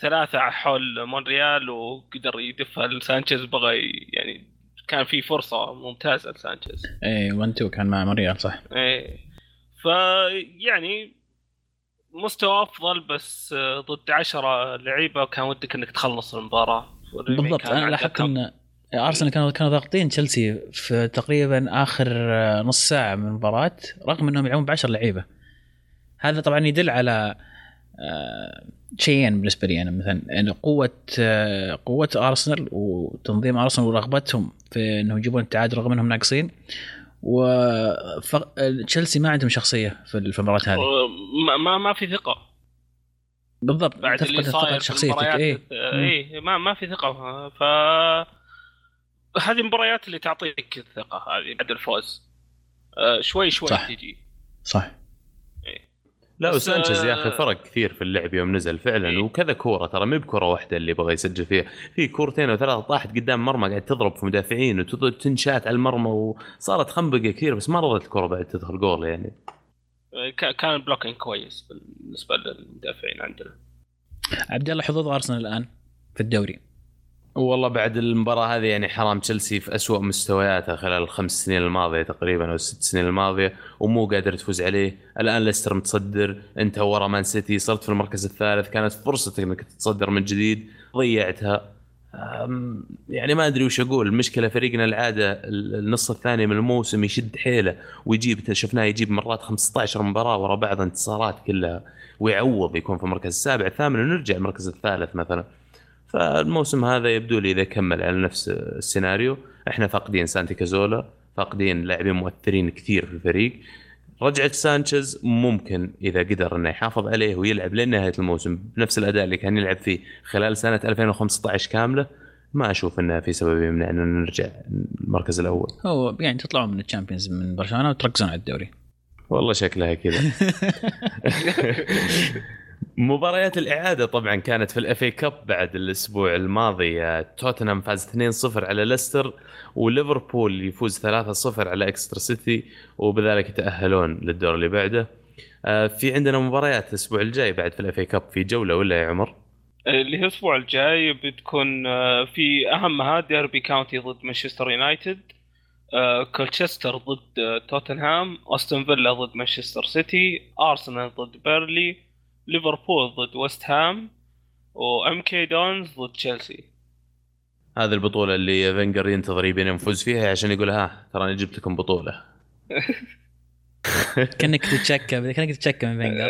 ثلاثة حول مونريال وقدر يدفها لسانشيز، بغى يعني كان في فرصة ممتازة لسانشيز. إيه وانتو كان مع مريال صح؟ إيه فيعني مستوى أفضل، بس ضد عشرة لعيبة كان ودك إنك تخلص المباراة. بالضبط. أنا لاحظت إن أرسنال كانوا كانوا ضاغطين تشيلسي في تقريبا آخر نص ساعة من المباراة رغم إنهم يلعبون بعشر لعيبة. هذا طبعا يدل على شيئين بالنسبة لي أنا، مثلا يعني قوة قوة أرسنال وتنظيم أرسنال ورغبتهم في إنهم يجيبون التعادل رغم إنهم ناقصين، وتشيلسي ما عندهم شخصية في المباراة هذه. ما ما في ثقة. بالضبط. بعد اللي صار شخصيتك إيه إيه ما ما في ثقة. فهذه المباريات اللي تعطيك الثقة هذه بعد الفوز شوي شوي صح. تجي صح. لا وسانشيز يا اخي فرق كثير في اللعب يوم نزل فعلا. إيه. وكذا كوره ترى ما بكره واحده اللي بغى يسجل فيها، في كورتين وثلاثه طاحت قدام مرمى قاعد تضرب في مدافعين وتنشات على المرمى وصارت خنبقه كثير، بس ما رضت الكره بعد تدخل جول. يعني كان البلوكينج كويس بالنسبه للمدافعين عندنا. عبد الله حظوظ ارسنال الان في الدوري والله بعد المباراه هذه يعني حرام. تشيلسي في أسوأ مستوياته خلال الخمس سنين الماضيه تقريبا او الست سنين الماضيه ومو قادر تفوز عليه. الان ليستر متصدر، انت ورا مان سيتي، صرت في المركز الثالث، كانت فرصتك انك تتصدر من جديد ضيعتها. يعني ما ادري وش اقول. المشكله فريقنا العاده النص الثاني من الموسم يشد حيله ويجيب، شفناه يجيب مرات خمسة عشر مباراه ورا بعض انتصارات كلها ويعوض يكون في المركز السابع الثامن ونرجع المركز الثالث مثلا. فالموسم هذا يبدو لي إذا كمل على نفس السيناريو إحنا فاقدين سانتي كازولا، فاقدين لاعبين مؤثرين كثير في الفريق. رجعت سانشيز ممكن إذا قدر إنه يحافظ عليه ويلعب لنهاية الموسم بنفس الأداء اللي كان يلعب فيه خلال سنة ألفين وخمسة عشر كاملة، ما أشوف إنه في سبب يمنع إنه نرجع المركز الأول. هو يعني تطلعوا من الشامبيونز من برشلونة وتركزون على الدوري. والله شكلها كذا. مباريات الإعادة طبعا كانت في الأفي كاب بعد الأسبوع الماضي. توتنهام فاز اثنين صفر على ليستر، وليفربول يفوز ثلاثة صفر على إكستر سيتي وبذلك يتأهلون للدور اللي بعده. في عندنا مباريات الأسبوع الجاي بعد في الأفي كاب في جولة ولا يا عمر؟ اللي هي الأسبوع الجاي بتكون في أهمها ديربي كاونتي ضد مانشستر يونايتد، كولتشستر ضد توتنهام، أستون فيلا ضد مانشستر سيتي، أرسنال ضد بيرلي، ليفربول ضد وست هام، وام كي دونز ضد تشيلسي. هذه البطولة اللي فينجر ينتظر يبين ينفوز فيها عشان يقول ها ترى جبت لكم بطولة. كأنك تتشكى كأنك تتشكى من فينجر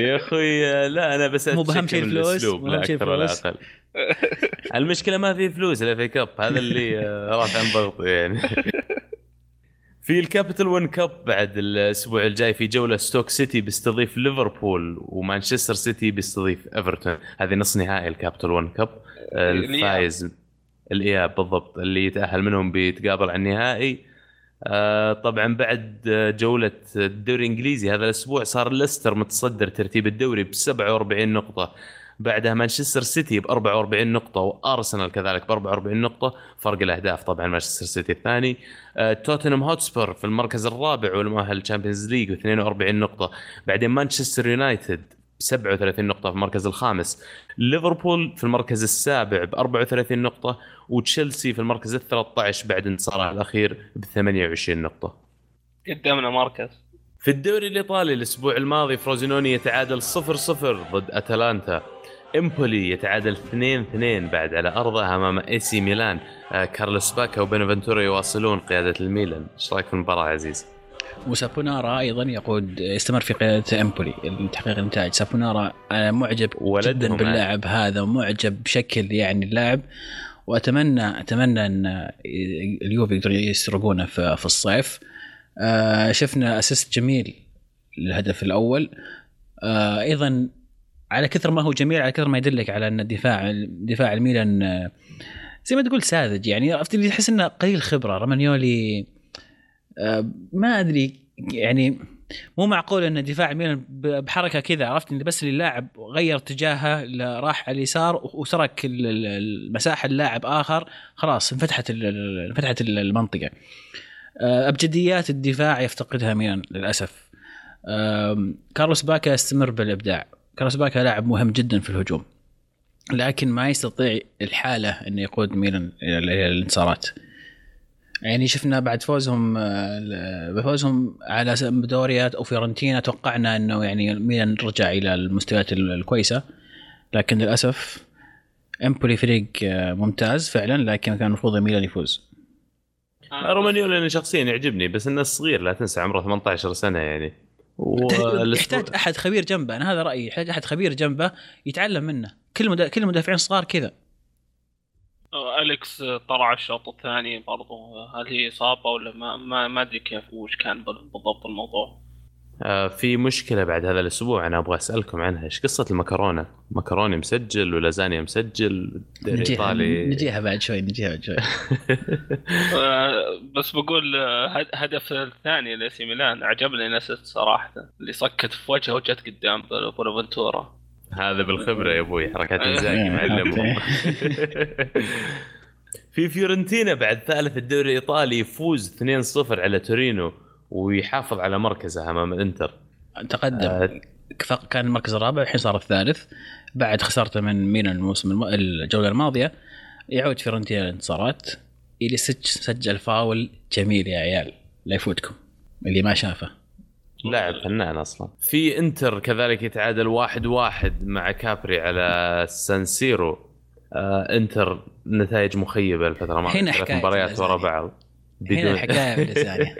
يا أخوي. لا أنا بس أتشكى من الأسلوب لا أكثر ولا أقل. المشكلة ما في فلوس لا في كاب، هذا اللي رافع عن ضغطي يعني. في الكابيتال ون كاب بعد الأسبوع الجاي في جولة ستوك سيتي بيستضيف ليفربول ومانشستر سيتي بيستضيف إيفرتون. هذه نص نهائي الكابيتال ون كاب. الفائز الإياب بالضبط اللي يتأهل منهم بيتقابل على النهائي. طبعا بعد جولة الدوري الإنجليزي هذا الأسبوع صار ليستر متصدر ترتيب الدوري ب سبعة وأربعين نقطة، بعدها مانشستر سيتي ب أربعة وأربعين نقطة وأرسنال كذلك ب أربعة وأربعين نقطة فرق الأهداف طبعا مانشستر سيتي الثاني. توتنهام هوتسبير في المركز الرابع والمؤهل تشامبيونز ليج ب اثنين وأربعين نقطة، بعدين مانشستر يونايتد سبعة وثلاثين نقطة في المركز الخامس، ليفربول في المركز السابع ب أربعة وثلاثين نقطة، وتشلسي في المركز الثالث عشر بعد انتصاره الأخير ب ثمانية وعشرين نقطة. قدامنا مركز. في الدوري الإيطالي الأسبوع الماضي فروزينوني يتعادل صفر صفر ضد أتلانتا، إمبولي يتعادل اثنين اثنين بعد على أرضها أمام إيسي ميلان، كارلوس باكا وبنفنتوري يواصلون قيادة الميلان. إيش رأيك في المباراة عزيز؟ وسابونارا أيضا يقود يستمر في قيادة إمبولي لتحقيق النتائج. سابونارا أنا معجب جدا باللاعب هذا ومعجب بشكل يعني اللاعب، وأتمنى أتمنى أن اليوفي يقدرون يسرقونه في الصيف. آه شفنا أسست جميل للهدف الأول، آه أيضا على كثر ما هو جميل على كثر ما يدلك على أن الدفاع دفاع الميلان آه زي ما تقول ساذج، يعني عرفت اللي تحس إنه قليل خبرة. رومانيولي آه ما أدري، يعني مو معقول أن دفاع الميلان بحركة كذا، عرفت إن بس اللاعب غير اتجاهه راح على اليسار وسرق المساحة اللاعب آخر، خلاص انفتحت انفتحت المنطقة. أبجديات الدفاع يفتقدها ميلان للأسف. كارلوس باكا يستمر بالإبداع، كارلوس باكا لاعب مهم جدا في الهجوم، لكن ما يستطيع الحالة أن يقود ميلان إلى الانتصارات. يعني شفنا بعد فوزهم بفوزهم على دوريات أو فيورنتينا توقعنا أنه يعني ميلان رجع إلى المستويات الكويسة، لكن للأسف إمبولي فريق ممتاز فعلا، لكن كان المفروض ميلان يفوز. رومانيول أنا شخصيا يعجبني، بس إنه صغير لا تنسى عمره ثمانية عشر سنة يعني، يحتاج أحد خبير جنبه. أنا هذا رأيي، يحتاج أحد خبير جنبه يتعلم منه. كل مد... كل المدافعين صغار كذا. أليكس طلع الشوط الثاني برضو، هل هي إصابة ولا ما ما ما أدري كيف وش كان بالضبط الموضوع. آه في مشكلة بعد هذا الأسبوع أنا أبغى أسألكم عنها، إيش قصة المكرونة؟ مكروني مسجل ولازانيا مسجل، الدوري الإيطالي نجيها بعد شوي نجيها بعد شوي. آه بس بقول هدف الثاني لإيسي ميلان عجبني ناسيت صراحة، اللي صكت في وجهه وجت قدام بونافنتورا، هذا بالخبرة يا أبوي حركات إنزاجي معلمهم. في فيورنتينا بعد ثالث الدوري الإيطالي يفوز اثنين صفر على تورينو ويحافظ على مركزه امام الانتر. تقدم آه. كان المركز الرابع الحين صار الثالث بعد خسارته من ميلان الموسم الجوله الماضيه. يعود فيرنتينا للانتصارات، اللي سجل فاول جميل يا عيال لا يفوتكم اللي ما شافه، لاعب فنان اصلا. في انتر كذلك يتعادل واحد واحد مع كابري على سانسيرو. آه انتر نتائج مخيبه الفتره الماضيه، ثلاث مباريات ورا بعض هنا الحكاية بالثانية.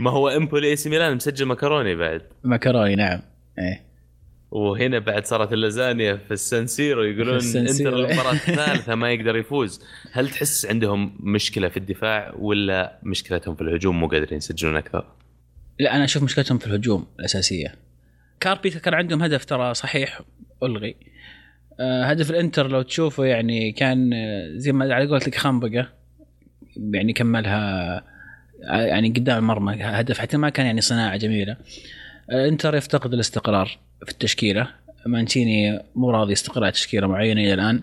ما هو إمبولي إيسي ميلان مسجل مكروني بعد مكروني نعم إيه، وهنا بعد صارت اللازانيا في السانسيرو يقولون في انتر المباراة الثالثة ما يقدر يفوز. هل تحس عندهم مشكلة في الدفاع ولا مشكلتهم في الهجوم مو قادرين يسجلون أكثر؟ لا أنا أشوف مشكلتهم في الهجوم الأساسية. كاربي كان عندهم هدف ترى صحيح ألغي، هدف الإنتر لو تشوفه يعني كان زي ما علي قلت لك خنبقة يعني كملها يعني قدام المرمى، هدف حتى ما كان يعني صناعة جميلة. انتر يفتقد الاستقرار في التشكيلة، مانشيني مو راضي يستقر تشكيلة معينة إلى الآن،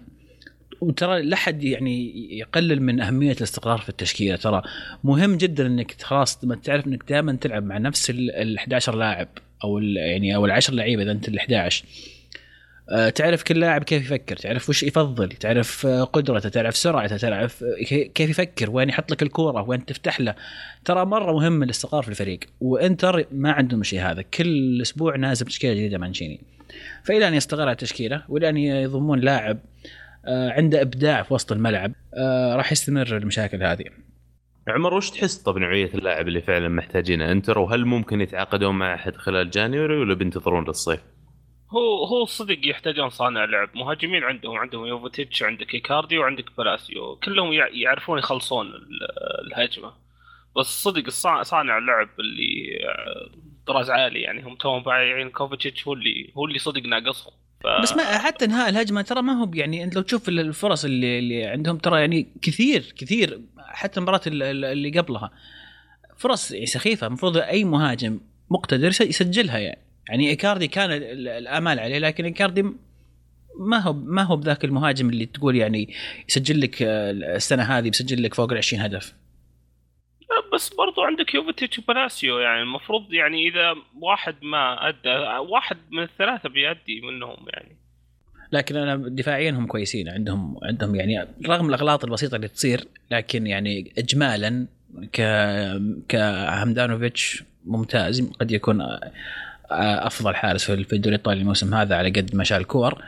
وترى لحد يعني يقلل من أهمية الاستقرار في التشكيلة. ترى مهم جدا إنك خلاص ما تعرف إنك دائما تلعب مع نفس ال إحدى عشر لاعب أو يعني أو العشر لعيبة، إذا أنت ال إحدى عشر تعرف كل لاعب كيف يفكر، تعرف وش يفضل، تعرف قدرته، تعرف سرعته، تعرف كيف يفكر، وين يحط لك الكورة، وين تفتح له. ترى مرة مهم الاستقرار في الفريق، وانتر ما عندهم شيء هذا. كل أسبوع نازل تشكيلة جديدة مانشيني، فإلى أن يستقر التشكيلة وإلى أن يضمون لاعب عنده إبداع في وسط الملعب راح يستمر المشاكل هذه. عمر وش تحس طب نوعية اللاعب اللي فعلا محتاجينه انتر، وهل ممكن يتعاقدون مع أحد خلال جانيوري ولا بينتظرون للصيف؟ هو هو صدق يحتاجون صانع لعب. مهاجمين عندهم عندهم يوفيتش، عندك إيكاردي، وعندك بلاسيو، كلهم يعرفون يخلصون الهجمة، بس صدق صانع اللعب اللي طراز عالي يعني هم توهم بايعين كوفيتش، هو اللي هو اللي صدق ناقصهم. ف... بس ما حتى انهاء الهجمة ترى ما هو يعني انت لو تشوف الفرص اللي, اللي عندهم ترى يعني كثير كثير، حتى مباراة اللي قبلها فرص سخيفة مفروض أي مهاجم مقتدر يسجلها. يعني يعني إيكاردي كان الآمال عليه، لكن إيكاردي ما هو ما هو بذاك المهاجم اللي تقول يعني يسجل لك السنة هذه بيسجل لك فوق العشرين هدف. بس برضو عندك يوفيتش وبلاسيو، يعني المفروض يعني إذا واحد ما أدى، واحد من الثلاثة بيأدي منهم يعني. لكن أنا دفاعيا هم كويسين، عندهم عندهم يعني رغم الأغلاط البسيطة اللي تصير، لكن يعني إجمالا ك كهمدانوفيتش ممتاز، قد يكون أفضل حارس في الدوري الإيطالي الموسم هذا على قد ما شال الكور.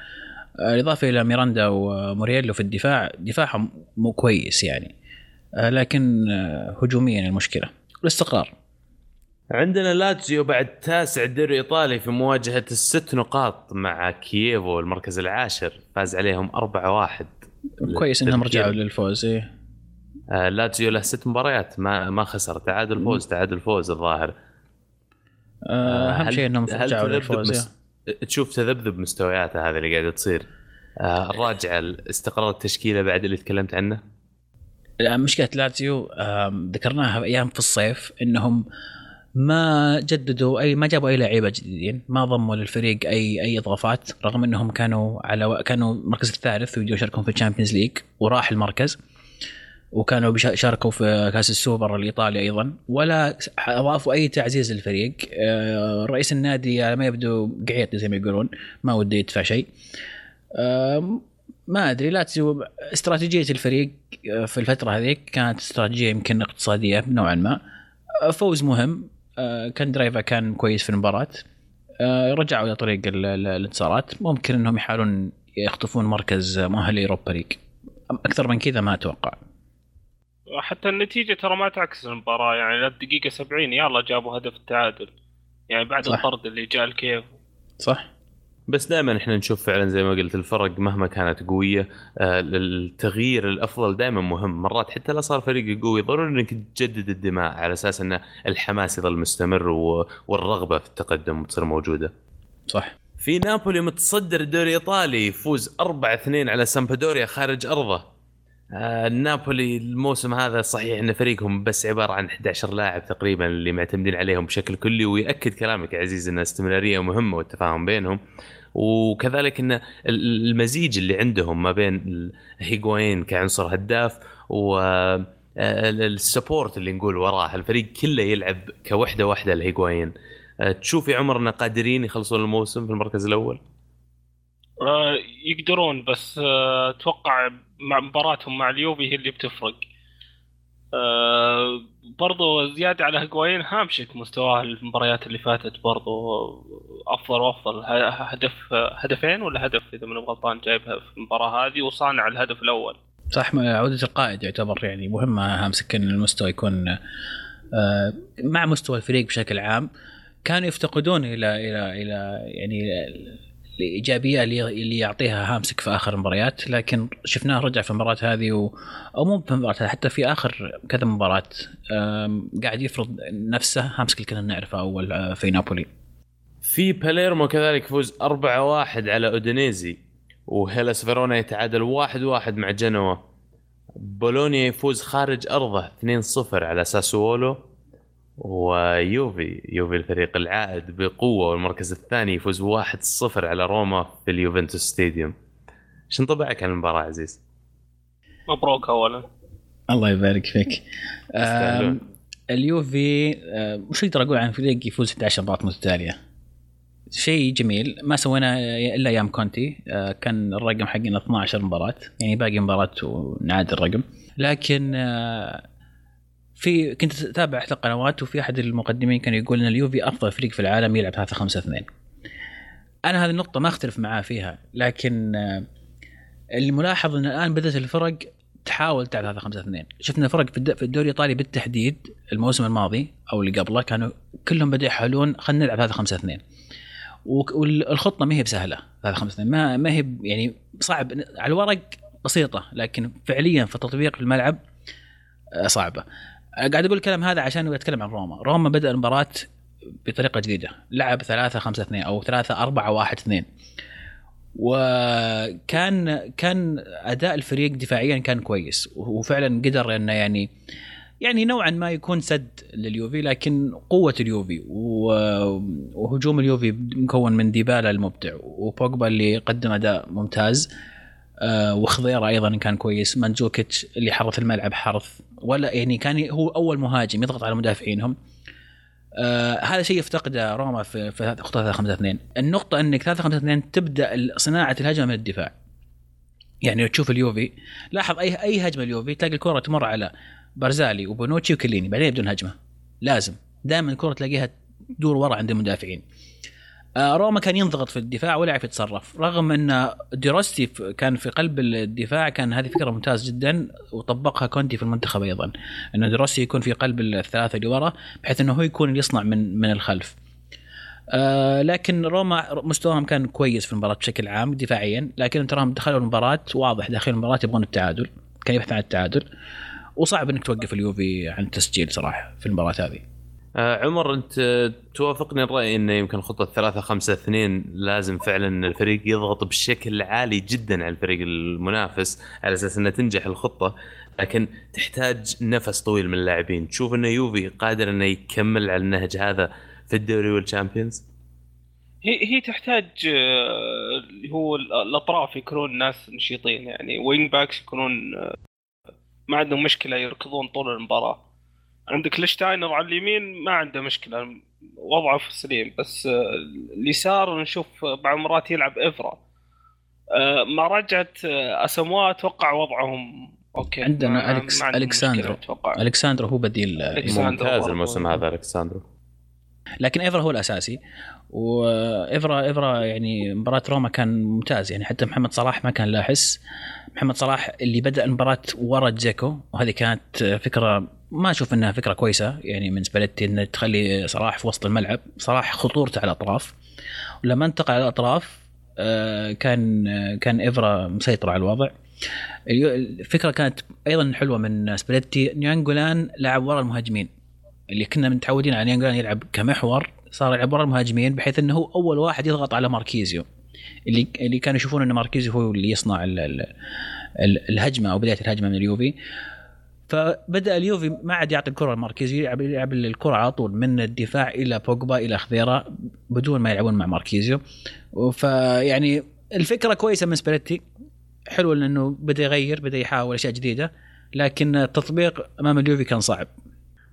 إضافة إلى ميراندا ومورييلو في الدفاع، دفاعهم مو كويس يعني، لكن هجوميا المشكلة والاستقرار. عندنا لاتزيو بعد تاسع دوري إيطالي في مواجهة الست نقاط مع كييفو المركز العاشر، فاز عليهم أربعة واحد. كويس إنهم رجعوا للفوز. لاتزيو له ست مباريات ما ما خسر، تعادل فوز تعادل فوز الظاهر. أهم شيء إنهم رجعوا للفوز. تشوف تذبذب مستوياته هذا اللي قاعدة تصير. الراجع الاستقرار التشكيلة بعد اللي تكلمت عنه. مشكلة لاتزيو ذكرناها أيام في الصيف، إنهم ما جددوا أي، ما جابوا أي لعيبة جديدين، ما ضموا للفريق أي أي إضافات، رغم إنهم كانوا على كانوا المركز الثالث ويجوا يشاركون في الشامبيونز ليج وراح المركز، وكانوا بيشاركوا في كأس السوبر الإيطالي أيضا، ولا أضافوا أي تعزيز للفريق. رئيس النادي على ما يبدو قعيط زي ما يقولون، ما وده يدفع شيء. ما أدري، لاتزيو استراتيجية الفريق في الفترة هذيك كانت استراتيجية يمكن اقتصادية نوعا ما. فوز مهم، كان درايفا كان كويس في المباراة، رجعوا لطريق الانتصارات، ممكن أنهم يحاولون يخطفون مركز مؤهل أوروبا ليج، أكثر من كذا ما أتوقع. حتى النتيجة ترى ما تعكس المباراة، يعني الدقيقة سبعين يلا جابوا هدف التعادل، يعني بعد الطرد اللي جاء الكيف. صح، بس دائما احنا نشوف فعلا زي ما قلت الفرق مهما كانت قوية، التغيير الأفضل دائما مهم. مرات حتى لا صار فريق قوي ضروري انك تجدد الدماء على اساس ان الحماس يظل مستمر والرغبة في التقدم تصير موجودة. صح. في نابولي متصدر الدوري الإيطالي، يفوز أربعة اثنين على سامبدوريا خارج أرضه. آه نابولي الموسم هذا صحيح ان فريقهم بس عباره عن أحد عشر لاعب تقريبا اللي معتمدين عليهم بشكل كلي، ويؤكد كلامك عزيز ان الاستمراريه مهمه والتفاهم بينهم، وكذلك ان المزيج اللي عندهم ما بين هيغوين كعنصر هداف والسبورت اللي نقول وراه، الفريق كله يلعب كوحده واحده لهيغوين. آه تشوفي عمرنا قادرين يخلصون الموسم في المركز الاول؟ آه يقدرون، بس آه اتوقع مع مباراتهم مع اليوفي هي اللي بتفرق. أه برضو زيادة على هجوين هامشك مستواه المباريات اللي فاتت، برضو أفضل وأفضل، هدف هدفين ولا هدف إذا ما غلطان جايبها في المباراة هذه، وصانع الهدف الأول. صح، عودة القائد يعتبر يعني مهمة، هامشك إن المستوى يكون أه مع مستوى الفريق بشكل عام. كانوا يفتقدون إلى إلى إلى يعني إلى الإيجابية اللي يعطيها هامسك في آخر مباريات، لكن شفناه رجع في المباراة هذه و... أو مو في مباراة، حتى في آخر كذا مباراة قاعد يفرض نفسه هامسك اللي كنا نعرفه أول في نابولي. في باليرمو كذلك فوز أربعة واحد على أودينيزي، وهيلاس فيرونا يتعادل واحد واحد مع جنوة، بولونيا يفوز خارج أرضه اثنين صفر على ساسولو، ويوفي يوفي الفريق العائد بقوة والمركز الثاني يفوز واحد صفر على روما في اليوفنتوس ستاديوم. شن طبعك عن المباراة عزيز؟ مبروك أولا. الله يبارك فيك. اليوفي وش يقدر أقول عن فريق يفوز إحدى عشرة مباراة متتالية؟ شيء جميل ما سوينا إلا أيام كونتي، كان الرقم حقنا اثنتي عشرة مباراة، يعني باقي مباراة ونعاد الرقم. لكن في كنت تتابع احد القنوات وفي احد المقدمين كان يقول ان اليوفي افضل فريق في العالم يلعب هذا خمسة اثنين. انا هذه النقطه ما اختلف معاه فيها، لكن الملاحظ ان الان بدات الفرق تحاول تلعب هذا خمسة اثنين. شفنا فرق في الدوري الايطالي بالتحديد الموسم الماضي او اللي قبله، كانوا كلهم بدأوا يحاولون خلينا نلعب هذا خمسة اثنين، والخطه ما هي بسهله. هذا خمسة اثنين ما ما هي يعني صعب على الورق، بسيطه، لكن فعليا في التطبيق في الملعب صعبه. قاعد أقول الكلام هذا عشان أتكلم عن روما. روما بدأ المباراة بطريقة جديدة، لعب ثلاثة خمسة اثنين أو ثلاثة أربعة واحد اثنين، وكان كان أداء الفريق دفاعيا كان كويس، وفعلا قدر إنه يعني يعني نوعا ما يكون سد لليوفي. لكن قوة اليوفي وهجوم اليوفي مكون من ديبالا المبدع وبوجبا اللي قدم أداء ممتاز، آه وخضيرة أيضا كان كويس. مانجوكيتش اللي حرث الملعب حرث ولا يعني كان هو أول مهاجم يضغط على مدافعينهم. آه هذا شيء يفتقده روما في في خطة ثلاثة خمسة اثنين. النقطة أنك ثلاثة خمسة اثنين تبدأ صناعة الهجمة من الدفاع. يعني تشوف اليوفي لاحظ أي أي هجمة اليوفي تلاقي الكرة تمر على بارزالي وبونوتشي وكليني بعدين بدون هجمة لازم دائما الكرة تلاقيها دور وراء عند المدافعين. آه روما كان ينضغط في الدفاع ولا يعرف يتصرف رغم أن دراستي كان في قلب الدفاع. كان هذه فكرة ممتازة جدا وطبقها كونتي في المنتخب أيضا أن دراستي يكون في قلب الثلاثة اللي وراء بحيث أنه هو يكون يصنع من من الخلف. آه لكن روما مستواهم كان كويس في المباراة بشكل عام دفاعيا لكن تراهم دخلوا المباراة واضح داخل المباراة يبغون التعادل كان يبحث عن التعادل وصعب أنك توقف اليوفي عن التسجيل صراحة في المباراة هذه. عمر أنت توافقني الرأي إنه يمكن خطة ثلاثة خمسة اثنين لازم فعلا الفريق يضغط بشكل عالي جدا على الفريق المنافس على أساس أنه تنجح الخطة لكن تحتاج نفس طويل من اللاعبين. تشوف إنه يوفي قادر إنه يكمل على النهج هذا في الدوري والشامبيونز؟ هي هي تحتاج هو الأطراف يكونون ناس نشيطين يعني وين باكس يكونون ما عندهم مشكلة يركضون طول المباراة. عندك ليشتاينر على اليمين ما عنده مشكلة وضعه في السليم بس اليسار نشوف بعض مرات يلعب إفرا ما رجعت أسموها أتوقع وضعهم أوكي. عندنا أليكس ألكساندرو ألكساندرو هو بديل ممتاز الموسم هذا ألكساندرو لكن إفرا هو الأساسي. وإفرا إفرا يعني مباراة روما كان ممتاز يعني حتى محمد صلاح ما كان لاحس. محمد صلاح اللي بدأ المباراة ورا جيكو وهذه كانت فكرة ما أشوف أنها فكرة كويسة يعني من سبالتي أن تخلي صلاح في وسط الملعب. صلاح خطورته على الأطراف ولما انتقل على الأطراف كان كان إفرا مسيطر على الوضع. الفكرة كانت أيضا حلوة من سبالتي. نيانجولان لعب وراء المهاجمين اللي كنا متعودين على نيانجولان يلعب كمحور صار يلعب وراء المهاجمين بحيث أنه هو أول واحد يضغط على ماركيزيو اللي اللي كانوا يشوفون أن ماركيزيو هو اللي يصنع ال ال ال الهجمة أو بداية الهجمة من اليوفي. فبدأ اليوفي ما عاد يعطي الكرة الماركيزيو يلعب يلعب الكرة على طول من الدفاع إلى بوجبا إلى خضيرة بدون ما يلعبون مع ماركيزيو. فيعني الفكرة كويسة من سباليتي حلو لأنه بدأ يغير بدأ يحاول أشياء جديدة لكن التطبيق أمام اليوفي كان صعب.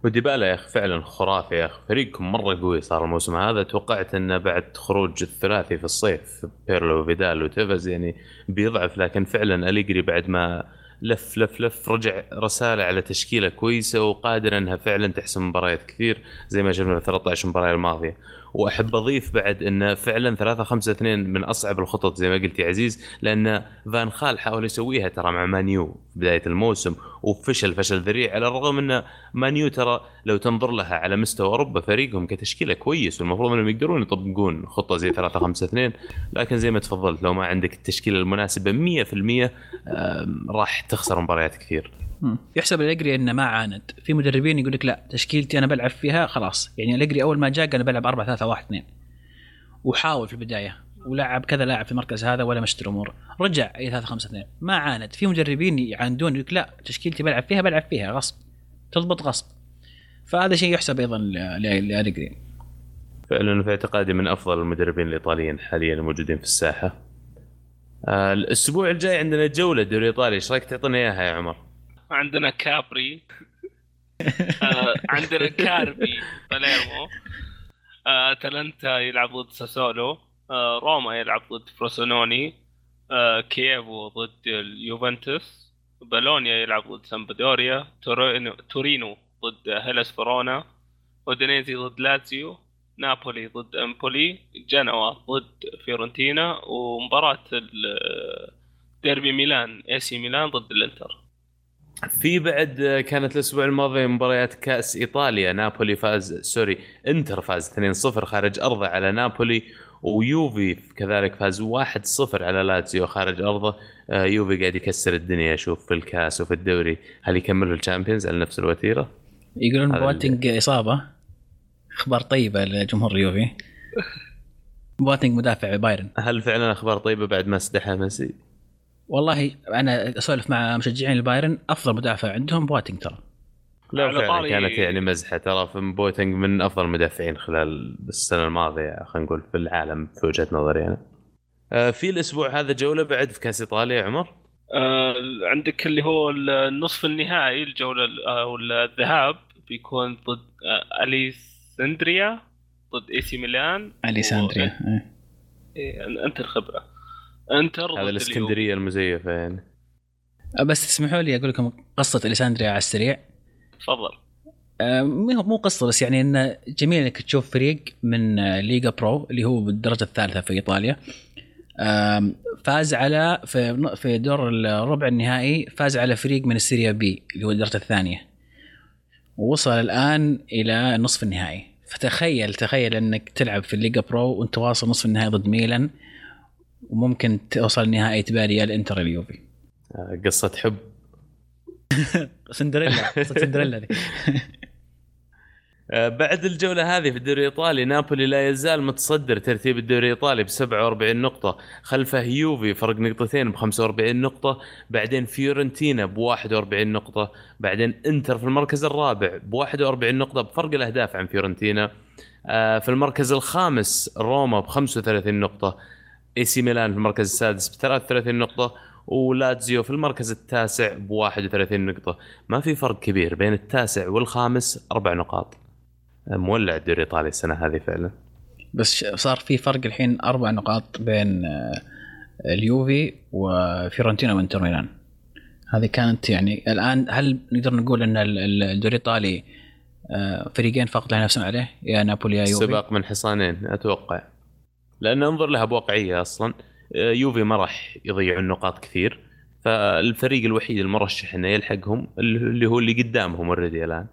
وديبالا يا أخي فعلا خرافي يا أخي فريقكم مرة قوي صار الموسم هذا. توقعت أنه بعد خروج الثلاثي في الصيف بيرلو وفيدال وتيفز يعني بيضعف لكن فعلا أليجري بعد ما لف لف لف رجع رسالة على تشكيلة كويسة وقادر أنها فعلا تحسم مباريات كثير زي ما شفنا ثلاثة عشر مباراة الماضية. وأحب أضيف بعد أنه فعلا ثلاثة خمسة اثنين من أصعب الخطط زي ما قلت يا عزيز لأن فان خال حاول يسويها ترى مع مانيو بداية الموسم وفشل فشل ذريع على الرغم أن مانيو ترى لو تنظر لها على مستوى أوروبا فريقهم كتشكيلة كويس والمفروض أنهم يقدرون يطبقون خطة زي ثلاثة خمسة اثنين لكن زي ما تفضلت لو ما عندك التشكيلة المناسبة مية بالمية راح تخسر مباريات كثير. يحسب الأليجري إنه ما عاند. في مدربين يقول لك لا تشكيلتي أنا بلعب فيها خلاص يعني الأليجري أول ما جاء أنا بلعب أربعة ثلاثة واحد اثنين وحاول في البداية ولعب كذا لاعب في المركز هذا ولا مشتري أمور رجع أي ثلاثة خمسة اثنين ما عاند. في مدربين يعاندون يقول لا تشكيلتي بلعب فيها بلعب فيها غصب تضبط غصب. فهذا شيء يحسب أيضا للأليجري فعلا في اعتقادي من أفضل المدربين الإيطاليين حاليا الموجودين في الساحة. آه الأسبوع الجاي عندنا جولة دوري إيطالي إيش رأيك تعطينا إياها يا عمر؟ عندنا كابري آه، عندنا كاربي باليرمو آه، أتلانتا يلعب ضد ساسولو آه، روما يلعب ضد فروسونوني آه، كييفو ضد اليوفنتوس بالونيا يلعب ضد سامبدوريا تورينو, تورينو ضد هيلاس فيرونا اودينيزي ضد لاتسيو نابولي ضد امبولي جنوا ضد فيورنتينا ومباراة ديربي ميلان اي سي ميلان ضد الانتر. في بعد كانت الأسبوع الماضي مباريات كأس إيطاليا نابولي فاز سوري إنتر فاز اثنين صفر خارج أرضه على نابولي ويوفي كذلك فاز واحد صفر على لاتسيو خارج أرضه. يوفي قاعد يكسر الدنيا أشوف في الكأس وفي الدوري. هل يكمل في الشامبيونز على نفس الوتيرة؟ يقولون بواتينج إصابة أخبار طيبة لجمهور يوفي. بواتينج مدافع بايرن هل فعلا أخبار طيبة بعد ما استدحى ميسي؟ والله أنا أسولف مع مشجعين البايرن أفضل مدافع عندهم بواتينج ترى. لا فعلا كانت يعني مزحة ترى في بواتينج من أفضل مدافعين خلال السنة الماضية خلينا نقول في العالم في وجهة نظري أنا. في الأسبوع هذا جولة بعد في كأس إيطاليا يا عمر. آه عندك اللي هو النصف النهائي الجولة أو الذهاب بيكون ضد أليساندريا ضد إيسي ميلان. أليساندريا. و... إيه أنت الخبرة. أنت هذا الإسكندرية المزيفة يعني. بس تسمحوا لي أقول لكم قصة أليساندريا على السريع. تفضل. مو مو قصة بس يعني إنه جميل إنك تشوف فريق من ليغا برو اللي هو بالدرجة الثالثة في إيطاليا. فاز على في في دور الربع النهائي فاز على فريق من السيريا بي اللي هو الدرجة الثانية ووصل الآن إلى نصف النهائي. فتخيل تخيل إنك تلعب في الليغا برو وأنت واصل نصف النهائي ضد ميلان وممكن توصل نهائي تباري الإنتر اليوفي. قصة حب. سندريلا قصة سندريلا دي. بعد الجولة هذه في الدوري الإيطالي نابولي لا يزال متصدر ترتيب الدوري الإيطالي بسبعة وأربعين نقطة خلفه يوفي فرق نقطتين بخمسة وأربعين نقطة، بعدين فيورنتينا بواحد وأربعين نقطة، بعدين إنتر في المركز الرابع بواحد وأربعين نقطة بفرق الأهداف عن فيورنتينا. في المركز الخامس روما بخمسة وثلاثين نقطة، إيسي ميلان في المركز السادس بثلاث وثلاثين نقطة، ولاتزيو في المركز التاسع بواحد وثلاثين نقطة. ما في فرق كبير بين التاسع والخامس أربع نقاط. مولع الدوري الإيطالي السنة هذه فعلا. بس صار في فرق الحين أربع نقاط بين اليوفي وفيرنتينا وإنتر ميلان. هذه كانت يعني الآن هل نقدر نقول أن الدوري الإيطالي فريقين فقط لا ينافسون عليه، يا نابولي يا يوفي؟ سباق من حصانين أتوقع، لأن انظر لها بواقعية أصلا يوفي ما راح يضيع النقاط كثير، فالفريق الوحيد المرشح إنه يلحقهم اللي هو اللي قدامهم الردي الآن.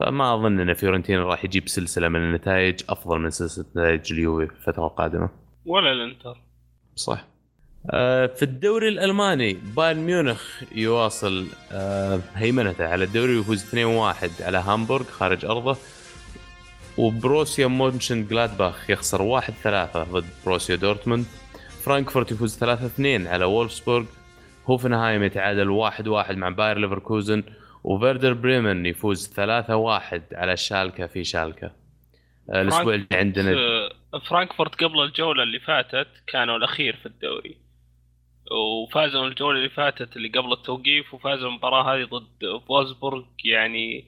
فما أظن أن فيورنتينا راح يجيب سلسلة من النتائج أفضل من سلسلة نتائج اليوفي في الفترة القادمة ولا الإنتر صح. في الدوري الألماني بايرن ميونخ يواصل هيمنته على الدوري ويفوز اثنين واحد على هامبورغ خارج أرضه، وبروسيا مونشن جلادباخ يخسر واحد ثلاثة ضد بروسيا دورتموند، فرانكفورت يفوز ثلاثة اثنين على وولفسبورغ، هوفنهايم يتعادل واحد واحد مع باير ليفركوزن، وفيردر بريمن يفوز ثلاثة واحد على شالكة في شالكة. الأسبوع اللي عندنا فرانكفورت قبل الجولة اللي فاتت كانوا الأخير في الدوري وفازوا الجولة اللي فاتت اللي قبل التوقيف، وفازوا المباراة هذه ضد فولسبورغ. يعني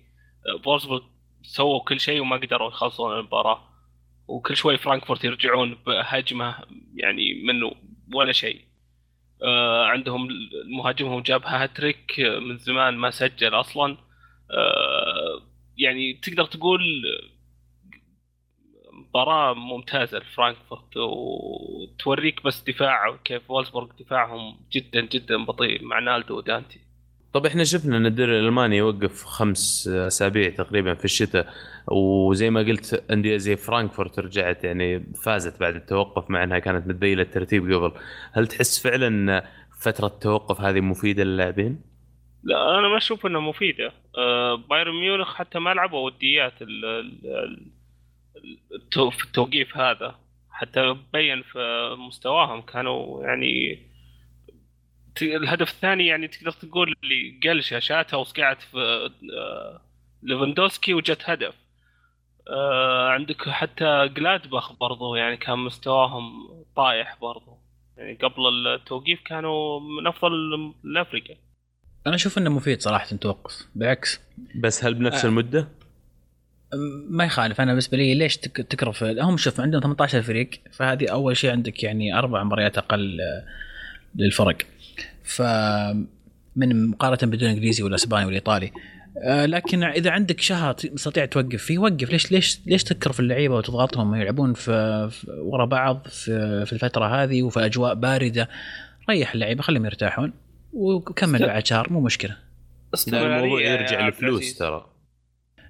فولسبورغ سووا كل شيء وما قدروا يخلصون المباراة، وكل شوي فرانكفورت يرجعون بهجمة يعني منه ولا شيء. عندهم مهاجمهم جاب هاتريك من زمان ما سجل أصلا، يعني تقدر تقول مباراة ممتازة لفرانكفورت وتوريك بس دفاع كيف وولسبورغ دفاعهم جدا جدا بطيء مع نالدو ودانتي. طب احنا شفنا ان الدوري الألماني يوقف خمس أسابيع تقريبا في الشتاء، وزي ما قلت أندية زي فرانكفورت رجعت يعني فازت بعد التوقف مع انها كانت متذيلة الترتيب قبل. هل تحس فعلا فترة التوقف هذه مفيدة للاعبين؟ لا انا ما اشوف انها مفيدة. بايرن ميونخ حتى ما لعبوا وديات في التوقيف هذا، حتى بين في مستواهم كانوا يعني الهدف الثاني يعني تقدر تقول اللي قل شاشاتها وسقعت في ليفاندوسكي وجت هدف. عندك حتى جلادباخ برضو يعني كان مستواهم طايح برضو، يعني قبل التوقيف كانوا من أفضل الأفريقيا. أنا أشوف إنه مفيد صراحة التوقف بالعكس. بس هل بنفس آه. المدة؟ ما يخالف. أنا بالنسبة لي ليش تكرف؟ هم شوف عندهم ثمانية عشر فريق، فهذه أول شيء عندك يعني أربع مباريات أقل للفرق فمن مقارنة بدون إنجليزي ولا إسباني ولا إيطالي. أه لكن إذا عندك شهر تستطيع توقف فيه وقف. ليش ليش ليش تكر في اللعيبة وتضغطهم يلعبون في ورا بعض في, في الفترة هذه وفي أجواء باردة؟ ريح اللعيبة خليهم يرتاحون وكمل بعد شهر مو مشكلة. الموضوع يرجع للفلوس ترى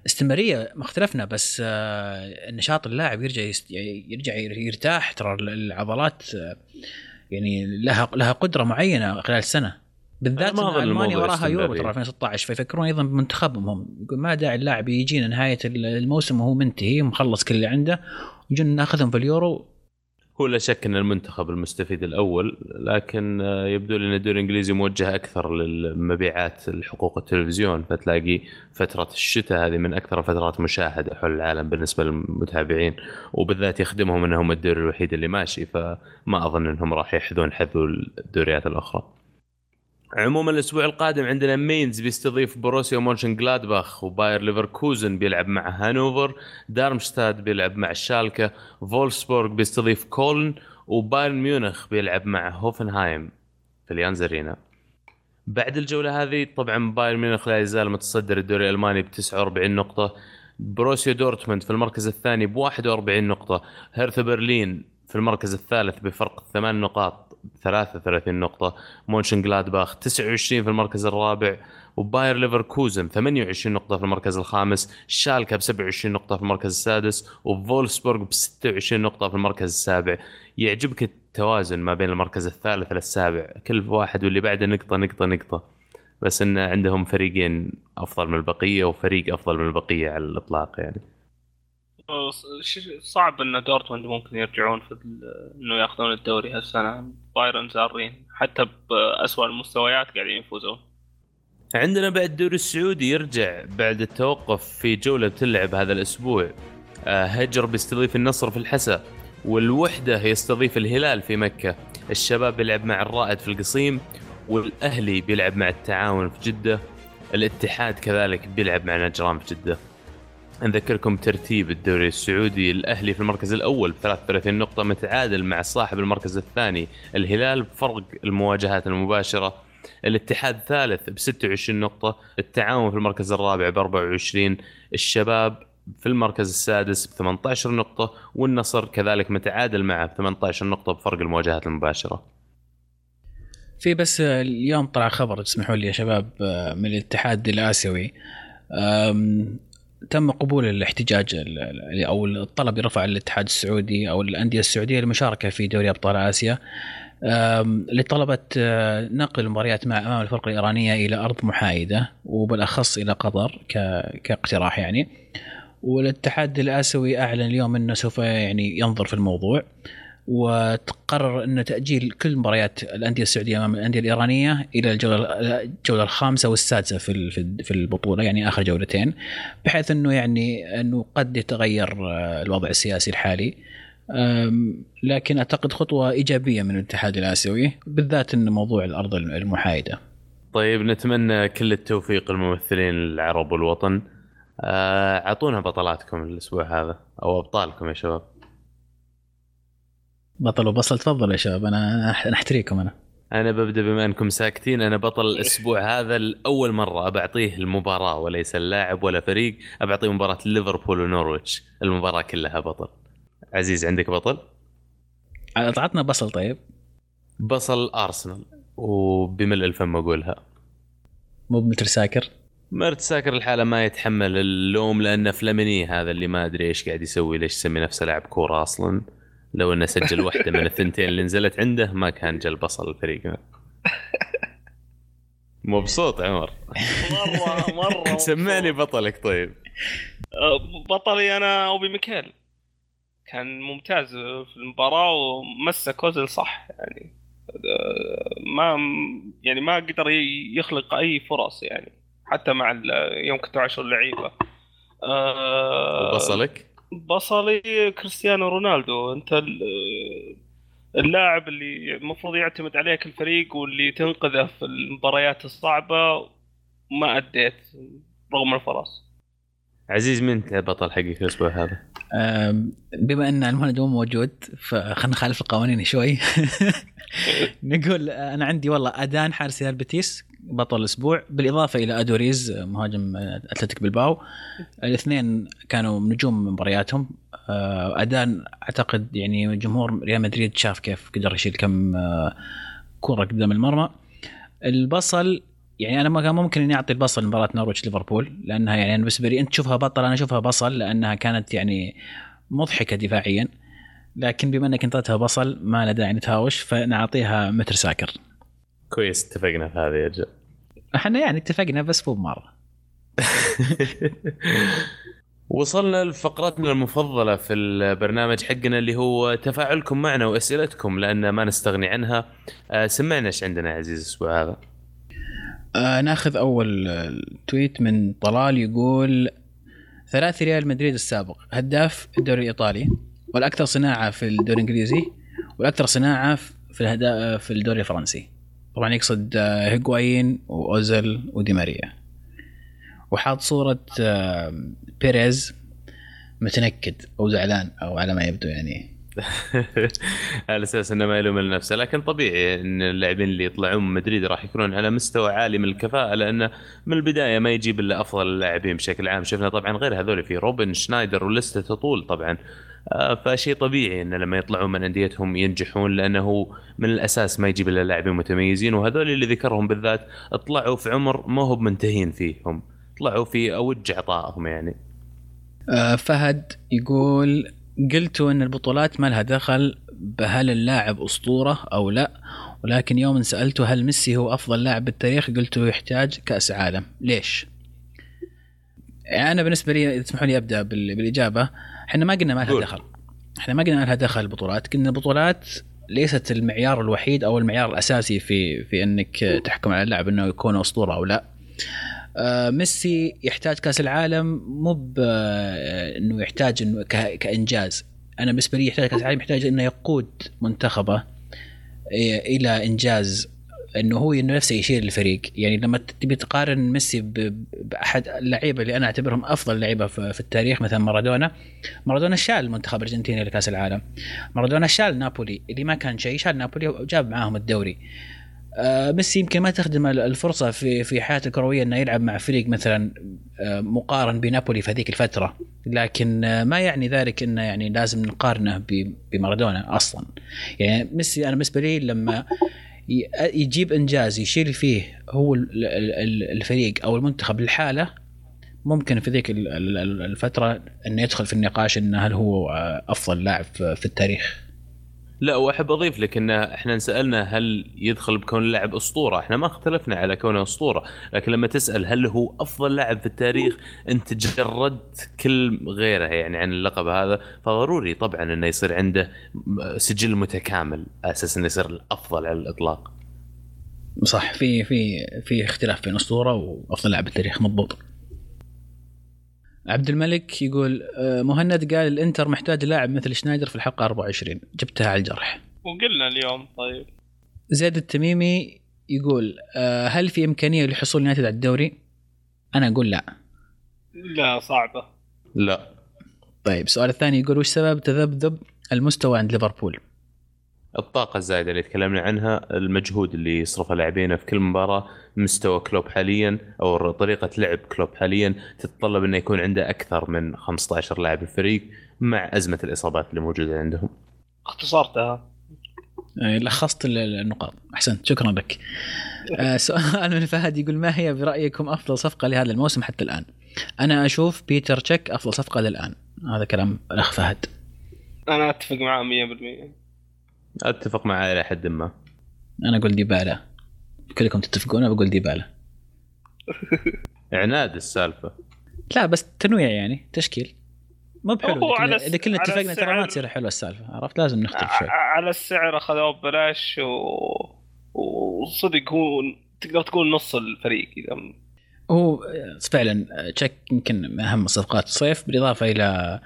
استمرارية ما اختلفنا، بس آه النشاط اللاعب يرجع يست... يرجع يرتاح ترى العضلات آه يعني لها لها قدرة معينة خلال السنة بالذات. ألمانيا وراها يورو ترى ألفين وستة عشر، فيفكرون أيضا بمنتخبهم هم. ما داعي اللاعب يجينا نهاية الموسم وهو منتهي ومخلص كل اللي عنده، يجون ناخذهم في اليورو هو لا شك ان المنتخب المستفيد الاول، لكن يبدو لي ان الدوري الانجليزي موجه اكثر للمبيعات الحقوق التلفزيون، فتلاقي فتره الشتاء هذه من اكثر فترات مشاهده حول العالم بالنسبه للمتابعين، وبالذات يخدمهم انهم الدوري الوحيد اللي ماشي، فما اظن انهم راح يحذون حذو الدوريات الاخرى. عموما الاسبوع القادم عندنا مينز بيستضيف بروسيا مونشنغلادباخ، وباير ليفركوزن بيلعب مع هانوفر، دارمشتاد بيلعب مع شالكة، فولسبورغ بيستضيف كولن، وبايرن ميونخ بيلعب مع هوفنهايم في اليانز أرينا. بعد الجولة هذه طبعا بايرن ميونخ لا يزال متصدر الدوري الألماني ب تسعة وأربعين نقطة، بروسيا دورتموند في المركز الثاني ب واحد وأربعين نقطة، هيرث برلين في المركز الثالث بفرق ثمان نقاط ثلاثة وثلاثين نقطة، مونشنغلادباخ تسعة وعشرين في المركز الرابع، وباير ليفركوزن ثمانية وعشرين نقطة في المركز الخامس، شالكة بسبعة وعشرين نقطة في المركز السادس، وفولسبورغ بستة وعشرين نقطة في المركز السابع. يعجبك التوازن ما بين المركز الثالث للسابع، كل واحد واللي بعده نقطة نقطة نقطة، بس إن عندهم فريقين أفضل من البقية وفريق أفضل من البقية على الإطلاق. يعني صعب ان دورتموند ممكن يرجعون في انه ياخذون الدوري هالسنه، بايرن زارين حتى بأسوأ المستويات قاعدين يفوزون. عندنا بعد الدوري السعودي يرجع بعد التوقف في جوله تلعب هذا الاسبوع، هجر بيستضيف النصر في الحسا، والوحده يستضيف الهلال في مكه، الشباب بيلعب مع الرائد في القصيم، والاهلي بيلعب مع التعاون في جده، الاتحاد كذلك بيلعب مع نجران في جده. نذكركم ترتيب الدوري السعودي، الأهلي في المركز الأول بثلاث وثلاثين نقطة، متعادل مع صاحب المركز الثاني الهلال بفرق المواجهات المباشرة، الاتحاد ثالث ب ستة وعشرين نقطة، التعاون في المركز الرابع ب أربعة وعشرين، الشباب في المركز السادس ب ثمانية عشر نقطة، والنصر كذلك متعادل معه ب ثمانية عشر نقطة بفرق المواجهات المباشرة. في بس اليوم طلع خبر، تسمحوا لي يا شباب، من الاتحاد الآسيوي تم قبول الاحتجاج أو الطلب رفع الاتحاد السعودي أو الأندية السعودية للمشاركة في دوري أبطال آسيا لطلبة نقل المباريات مع أمام الفرق الإيرانية إلى أرض محايدة وبالأخص إلى قطر كاقتراح يعني. والاتحاد الآسيوي أعلن اليوم أنه سوف يعني ينظر في الموضوع، وتقرر أن تأجيل كل مباريات الأندية السعودية أمام الأندية الإيرانية إلى الجولة الخامسة والسادسة في في البطولة، يعني آخر جولتين، بحيث أنه يعني أنه قد يتغير الوضع السياسي الحالي. لكن أعتقد خطوة إيجابية من الاتحاد الآسيوي، بالذات أن موضوع الأرض المحايدة. طيب نتمنى كل التوفيق للممثلين العرب والوطن، أعطونا بطلاتكم الأسبوع هذا أو أبطالكم يا شباب. بطل وبصل، تفضل يا شباب، أنا أحتريكم. أنا أنا ببدأ بما أنكم ساكتين. أنا بطل الأسبوع هذا الأول مرة أبعطيه المباراة وليس اللاعب ولا فريق، أبعطيه مباراة ليفربول ونورويتش، المباراة كلها بطل. عزيز عندك بطل؟ أعطتنا بصل. طيب بصل أرسنال، وبملء الفم أقولها، مو مرت ساكر. مرت ساكر الحالة ما يتحمل اللوم، لأن فلاميني هذا اللي ما أدري إيش قاعد يسوي، ليش يسمي نفسه لاعب كورة أصلاً، لو أنه سجل واحدة من الثنتين اللي نزلت عنده ما كان جل بصل الفريق. مبسوط عمر؟ مرة مرة. سمعني بطلك. طيب بطلي أنا أوبي ميكيل، كان ممتاز في المباراة ومسك أوزيل صح، يعني ما يعني ما قدر يخلق أي فرص، يعني حتى مع يوم كنت عشر لعيبة. بصلك؟ بصلي كريستيانو رونالدو، انت اللاعب اللي المفروض يعتمد عليك الفريق واللي تنقذه في المباريات الصعبة، ما أديت رغم الفرص. عزيز من بطل حقيقي الأسبوع هذا؟ بما أن المهند مو موجود فخلنا نخالف القوانين شوي. نقول أنا عندي والله أدان حارس ريال بيتيس بطل الأسبوع، بالإضافة إلى أدوريز مهاجم أتلتيك بلباو، الاثنين كانوا نجوم مبارياتهم. أدان أعتقد يعني جمهور ريال مدريد شاف كيف قدر يشيل كم كرة قدام المرمى. البصل يعني أنا ما كان ممكن إني أعطي البصل مباراة نورويتش ليفربول، لأنها يعني بالنسبة لي أنت تشوفها بطل أنا أشوفها بصل، لأنها كانت يعني مضحكة دفاعيا، لكن بما أنك أنطيتها بصل ما لا داعي نتهاوش، فنعطيها متر ساكر. كويس، اتفقنا في هذا يا رجال. احنا يعني اتفقنا بس مو بمره. وصلنا لفقرتنا المفضلة في البرنامج حقنا اللي هو تفاعلكم معنا وأسئلتكم، لأن ما نستغني عنها. سمعنا إيش عندنا عزيز الأسبوع هذا؟ آه ناخذ أول تويت من طلال، يقول ثلاث ريال مدريد السابق هداف الدوري الإيطالي والأكثر صناعة في الدوري الإنجليزي والأكثر صناعة في الهداف في الدوري الفرنسي، طبعا يقصد هيغوايين وأوزيل ودي ماريا، وحاط صورة بيريز متنكد أو زعلان أو على ما يبدو، يعني على أساس أنه ما يلوم لنفسه. لكن طبيعي أن اللاعبين اللي يطلعون من مدريد راح يكونون على مستوى عالي من الكفاءة، لأنه من البداية ما يجيب إلا أفضل اللاعبين بشكل عام. شفنا طبعا غير هذول في روبن شنايدر ولسته تطول طبعا، فشيء طبيعي أن لما يطلعوا من أنديتهم ينجحون، لأنه من الأساس ما يجيب إلا لاعبين متميزين. وهذول اللي ذكرهم بالذات طلعوا في عمر ما هو منتهين فيهم، طلعوا في أوج عطائهم يعني. فهد يقول قلتوا أن البطولات ما لها دخل بهل اللاعب أسطورة أو لا، ولكن يوم سألته هل ميسي هو أفضل لاعب بالتاريخ قلتوا يحتاج كأس عالم، ليش؟ يعني أنا بالنسبة لي تسمحوا لي أبدأ بالإجابة. إحنا ما قلنا ما لها دخل، إحنا ما قلنا ما لها دخل البطولات، قلنا البطولات ليست المعيار الوحيد أو المعيار الأساسي في في أنك تحكم على اللاعب أنه يكون أسطورة أو لا. آه ميسي يحتاج كأس العالم مو آه إنه يحتاج إنه كإنجاز، أنا بالنسبة لي يحتاج كأس العالم، يحتاج إنه يقود منتخبه إلى إنجاز، إنه هو إنه نفسه يشير الفريق. يعني لما تبي تقارن ميسي بأحد اللعيبة اللي أنا أعتبرهم أفضل لعيبة في التاريخ مثلا مارادونا، مارادونا شال منتخب أرجنتيني لكأس العالم، مارادونا شال نابولي اللي ما كان شيء، شال نابولي وجاب معاهم الدوري. ميسي يمكن ما تخدم الفرصة في في حياته الكروية إنه يلعب مع فريق مثلا مقارن بنابولي في هذيك الفترة، لكن ما يعني ذلك إنه يعني لازم نقارنه بمارادونا أصلا. يعني ميسي أنا بالنسبة لي لما يجيب إنجاز يشيل فيه هو الفريق أو المنتخب الحالة، ممكن في ذيك الفترة إنه يدخل في النقاش إنه هل هو أفضل لاعب في التاريخ. لا، وأحب أضيف لك إن إحنا سألنا هل يدخل بكون اللاعب أسطورة، إحنا ما اختلفنا على كونه أسطورة، لكن لما تسأل هل هو أفضل لاعب في التاريخ أنت جردت كل غيره يعني عن اللقب هذا، فضروري طبعا إنه يصير عنده سجل متكامل أساس إنه يصير الأفضل على الإطلاق. صح، في في في اختلاف بين أسطورة وأفضل لاعب التاريخ، مضبوط. عبد الملك يقول مهند قال الانتر محتاج لاعب مثل شنايدر في الحلقة أربعة وعشرين، جبتها على الجرح وقلنا اليوم. طيب زيد التميمي يقول هل في إمكانية لحصول يونايتد على الدوري؟ أنا أقول لا، لا صعبة، لا. طيب السؤال الثاني يقول وش سبب تذبذب المستوى عند ليفربول؟ الطاقة الزائدة اللي تكلمنا عنها، المجهود اللي يصرفه لاعبينه في كل مباراة، مستوى كلوب حاليا أو طريقة لعب كلوب حاليا تتطلب أنه يكون عنده أكثر من خمسة عشر لاعب الفريق مع أزمة الإصابات اللي موجودة عندهم. اختصرتها، لخصت النقاط، أحسنت، شكرا لك. سؤال من فهد يقول ما هي برأيكم أفضل صفقة لهذا الموسم حتى الآن؟ أنا أشوف بيتر تشيك أفضل صفقة للآن. هذا كلام الأخ فهد، أنا أتفق معه مية بالمية. أتفق معه إلى حد ما. أنا أقول ديبالا، كلكم تتفقون، أنا بقول ديبالا. عناد السالفة، لا بس تنويع يعني تشكيل مو بحلو، إذا كلنا اتفقنا ترى ما تصير حلوة السالفة، عرفت، لازم نختلف شوي. على السعر أخذوه ببلاش وصدق هو تقدر تقول نص الفريق، إذا هو فعلا تشيك يمكن أهم صفقات الصيف، بالإضافة إلى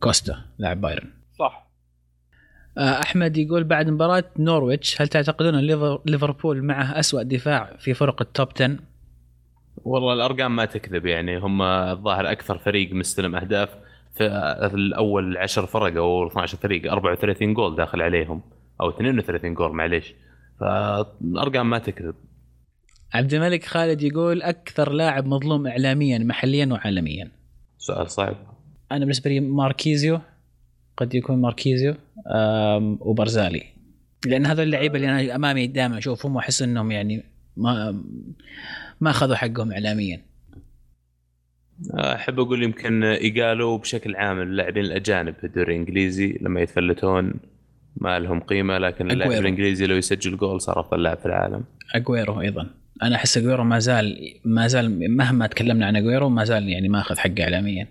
كوستا لاعب بايرن. صح. أحمد يقول بعد مباراة نورويتش هل تعتقدون أن ليفربول معه أسوأ دفاع في فرق التوب عشرة؟ والله الأرقام ما تكذب، يعني هم الظاهر أكثر فريق مستلم أهداف في الأول عشر فرق أو اثنا عشر فريق، أربعة وثلاثين جول داخل عليهم أو اثنين وثلاثين جول، معليش، فالأرقام ما تكذب. عبد الملك خالد يقول أكثر لاعب مظلوم إعلاميا محليا وعالميا. سؤال صعب. أنا بالنسبة لي ماركيزيو، قد يكون ماركيزيو وبرزالي، لأن هذول اللعيبة اللي أنا أمامي دائما أشوفهم وأحس إنهم يعني ما ما أخذوا حقهم إعلاميا. أحب أقول يمكن إيجالو بشكل عام، اللاعبين الأجانب في الدوري الإنجليزي لما يتفلتون ما لهم قيمة، لكن اللاعب الإنجليزي لو يسجل جول صار أفضل لاعب في العالم. أكويرو أيضا انا احس أكويرو ما زال ما زال مهما تكلمنا عن أكويرو ما زال يعني ما اخذ حقه اعلاميا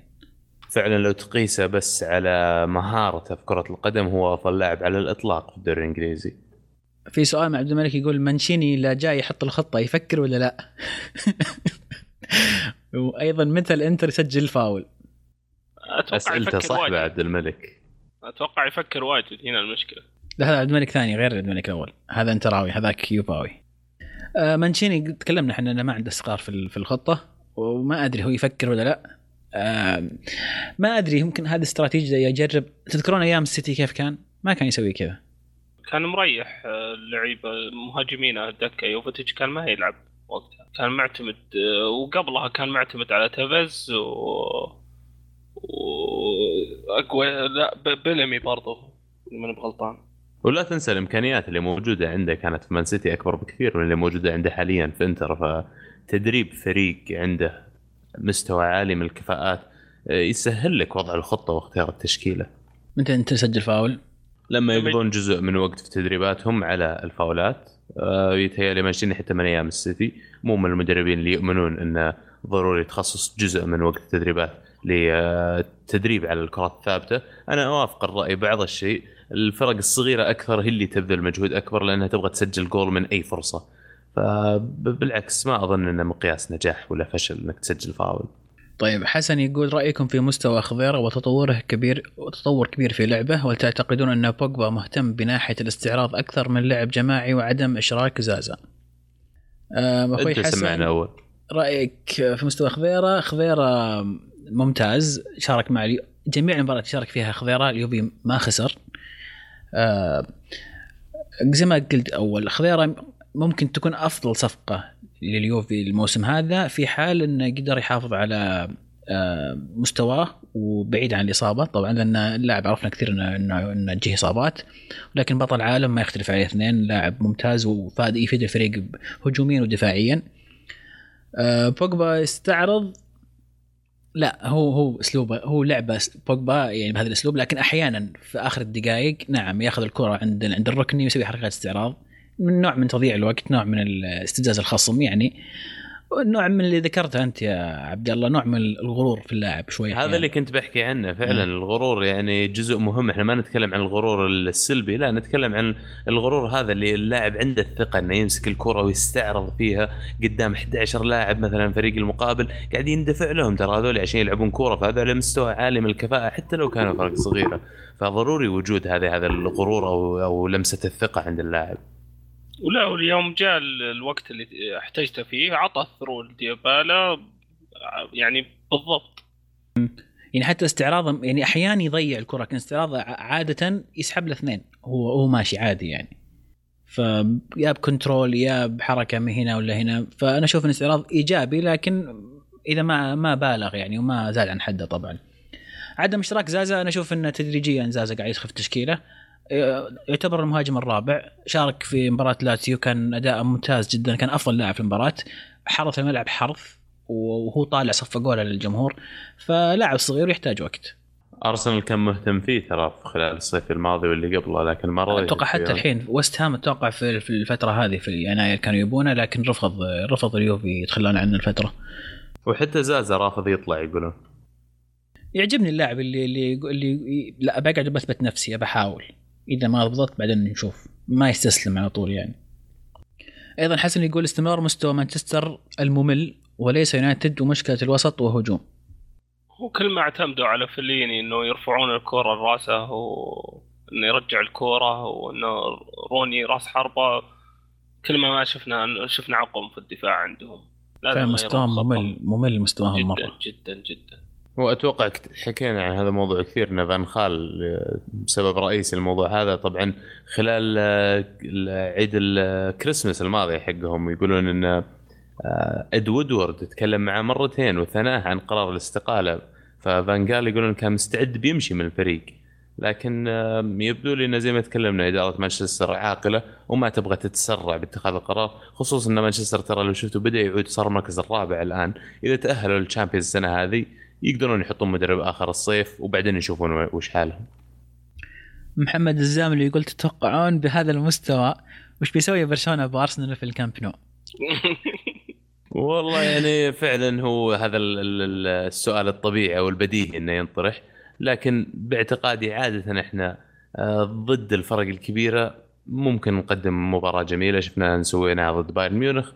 فعلا. لو تقيسه بس على مهارته في كرة القدم هو أفضل لاعب على الإطلاق في الدوري الإنجليزي. في سؤال مع عبد الملك يقول مانشيني لا جاي يحط الخطة يفكر ولا لا؟ وأيضا مثل إنتر سجل فاول. أسئلته صح عبد الملك. أتوقع يفكر واجد هنا المشكلة. لا هذا عبد الملك ثاني غير عبد الملك الأول. هذا إنتراوي هذاك يوباوي. آه مانشيني تكلمنا إحنا أنه ما عنده استقرار في في الخطة وما أدري هو يفكر ولا لا. آه ما أدري يمكن هذه استراتيجية يجرب. تذكرون أيام السيتي كيف كان؟ ما كان يسوي كذا. كان مريح اللعيبة مهاجمين الدكة. يوفيتش كان ما يلعب وقتها كان معتمد، وقبلها كان معتمد على تافيز و... وأقوى لا بيلمي برضه من بغلطان. ولا تنسى الإمكانيات اللي موجودة عنده كانت في مان سيتي أكبر بكثير من اللي موجودة عنده حاليا في إنتر. فتدريب فريق عنده مستوى عالي من الكفاءات يسهل لك وضع الخطة واختيار التشكيلة. متى أنت تسجل فاول؟ لما يقضون جزء من وقت في تدريباتهم على الفاولات. يتهيألي ماشيين حتى من أيام السيتي مو من المدربين اللي يؤمنون أنه ضروري تخصص جزء من وقت التدريبات للتدريب على الكرات الثابتة. أنا أوافق الرأي بعض الشيء. الفرق الصغيرة أكثر هي اللي تبذل مجهود أكبر لأنها تبغى تسجل جول من أي فرصة. فبالعكس ما أظن أنه مقياس نجاح ولا فشل أنك تسجل فاول. طيب حسن يقول رأيكم في مستوى خضيرة وتطوره كبير وتطور كبير في لعبه، ولا تعتقدون أن بوجبا مهتم بناحية الاستعراض أكثر من لعب جماعي وعدم إشراك زازا؟ أخوي حسن رأيك في مستوى خضيرة. خضيرة ممتاز، شارك مع جميع المباريات شارك فيها خضيرة اليوفي ما خسر. زي ما قلت أول خضيرة ممكن تكون أفضل صفقة لليوفي الموسم هذا في حال إنه يقدر يحافظ على مستواه وبعيد عن الإصابة. طبعاً لأن اللاعب عرفنا كثير إنه إنه إنه جه إصابات، ولكن بطل العالم ما يختلف عليه اثنين، لاعب ممتاز وفاد يفيد الفريق هجومياً ودفاعياً. بوجبا استعرض لا هو هو أسلوبه هو لعبة بوجبا يعني بهذا الأسلوب، لكن أحياناً في آخر الدقائق نعم يأخذ الكرة عند عند الركن ويسوي حركات استعراض من نوع من تضييع الوقت، نوع من الاستفزاز الخصم، يعني نوع من اللي ذكرته أنت يا عبد الله، نوع من الغرور في اللاعب شوي. هذا يعني اللي كنت بحكي عنه فعلا. أه. الغرور يعني جزء مهم. إحنا ما نتكلم عن الغرور السلبي، لا نتكلم عن الغرور هذا اللي اللاعب عنده الثقة إنه يمسك الكرة ويستعرض فيها قدام أحد عشر لاعب مثلا فريق المقابل قاعدين يندفع لهم، ترى هذول عشان يلعبون كرة، فهذا على مستوى عالي من الكفاءة حتى لو كانوا فرق صغيرة. فضروري وجود هذا هذا الغرور أو أو لمسة الثقة عند اللاعب. ولا اليوم جاء الوقت اللي احتجته فيه عطى الثرو لديبالا يعني بالضبط. يعني حتى استعراضه يعني أحيانا يضيع الكرة، كان استعراضه عادة يسحب لاثنين هو هو ماشي عادي يعني، فيا بكنترول يا بحركة من هنا ولا هنا. فأنا أشوف أن استعراض إيجابي، لكن إذا ما ما بالغ يعني وما زاد عن حده. طبعا عدم اشتراك زازا أنا أشوف أنه تدريجيا زازا قاعد يخف تشكيله، يعتبر المهاجم الرابع، شارك في مباراة لاتسيو كان أداء ممتاز جدا، كان أفضل لاعب في المباراة، حرث الملعب حرث وهو طالع صفقة جولة للجمهور، فلاعب صغير يحتاج وقت. أرسنال كان مهتم فيه ترى خلال الصيف الماضي واللي قبله، لكن ما رضي. أتوقع حتى الحين وست هام أتوقع في في الفترة هذه في يناير كانوا يبونه، لكن رفض رفض اليوفي يتخلون عنه الفترة. وحتى زازا رافض يطلع، يقولون يعجبني اللاعب اللي اللي اللي لا بقعد بثبت نفسي بحاول، إذا ما ضبطت بعدين نشوف، ما يستسلم على طول يعني. أيضا حسن يقول استمرار مستوى مانشستر الممل وليس يونايتد ومشكلة الوسط وهجوم. هو كل ما اعتمدوا على فليني إنه يرفعون الكرة الراسة وإنه يرجع الكرة وإنه روني راس حربة، كل ما ما شفنا شفنا عقم في الدفاع عندهم. فعلا مستواهم ممل ممل مستواهم مرة جدا جدا جدا. وأتوقع حكينا عن هذا الموضوع كثير، إن فان خال سبب رئيسي الموضوع هذا. طبعا خلال عيد الكريسماس الماضي حقهم يقولون إن إد وودورد تكلم معه مرتين وثناه عن قرار الاستقالة، ففان قال يقولون كان مستعد بيمشي من الفريق، لكن يبدو لي إن زي ما تكلمنا إدارة مانشستر عاقلة وما تبغى تتسرع باتخاذ القرار، خصوصا إن مانشستر ترى لو شفتوا بدأ يعود صار مركز الرابع الآن. إذا تأهلوا للشامبيونز السنة هذه يقدرون يحطون مدرب آخر الصيف وبعدين يشوفون وش حالهم. محمد الزامل يقول تتوقعون بهذا المستوى وش بيسوي برشلونة بأرسنال في الكامب نو؟ والله يعني فعلا هو هذا السؤال الطبيعي والبديهي انه ينطرح، لكن باعتقادي عادة احنا ضد الفرق الكبيرة ممكن نقدم مباراة جميلة، شفنا نسويناها ضد بايرن ميونخ.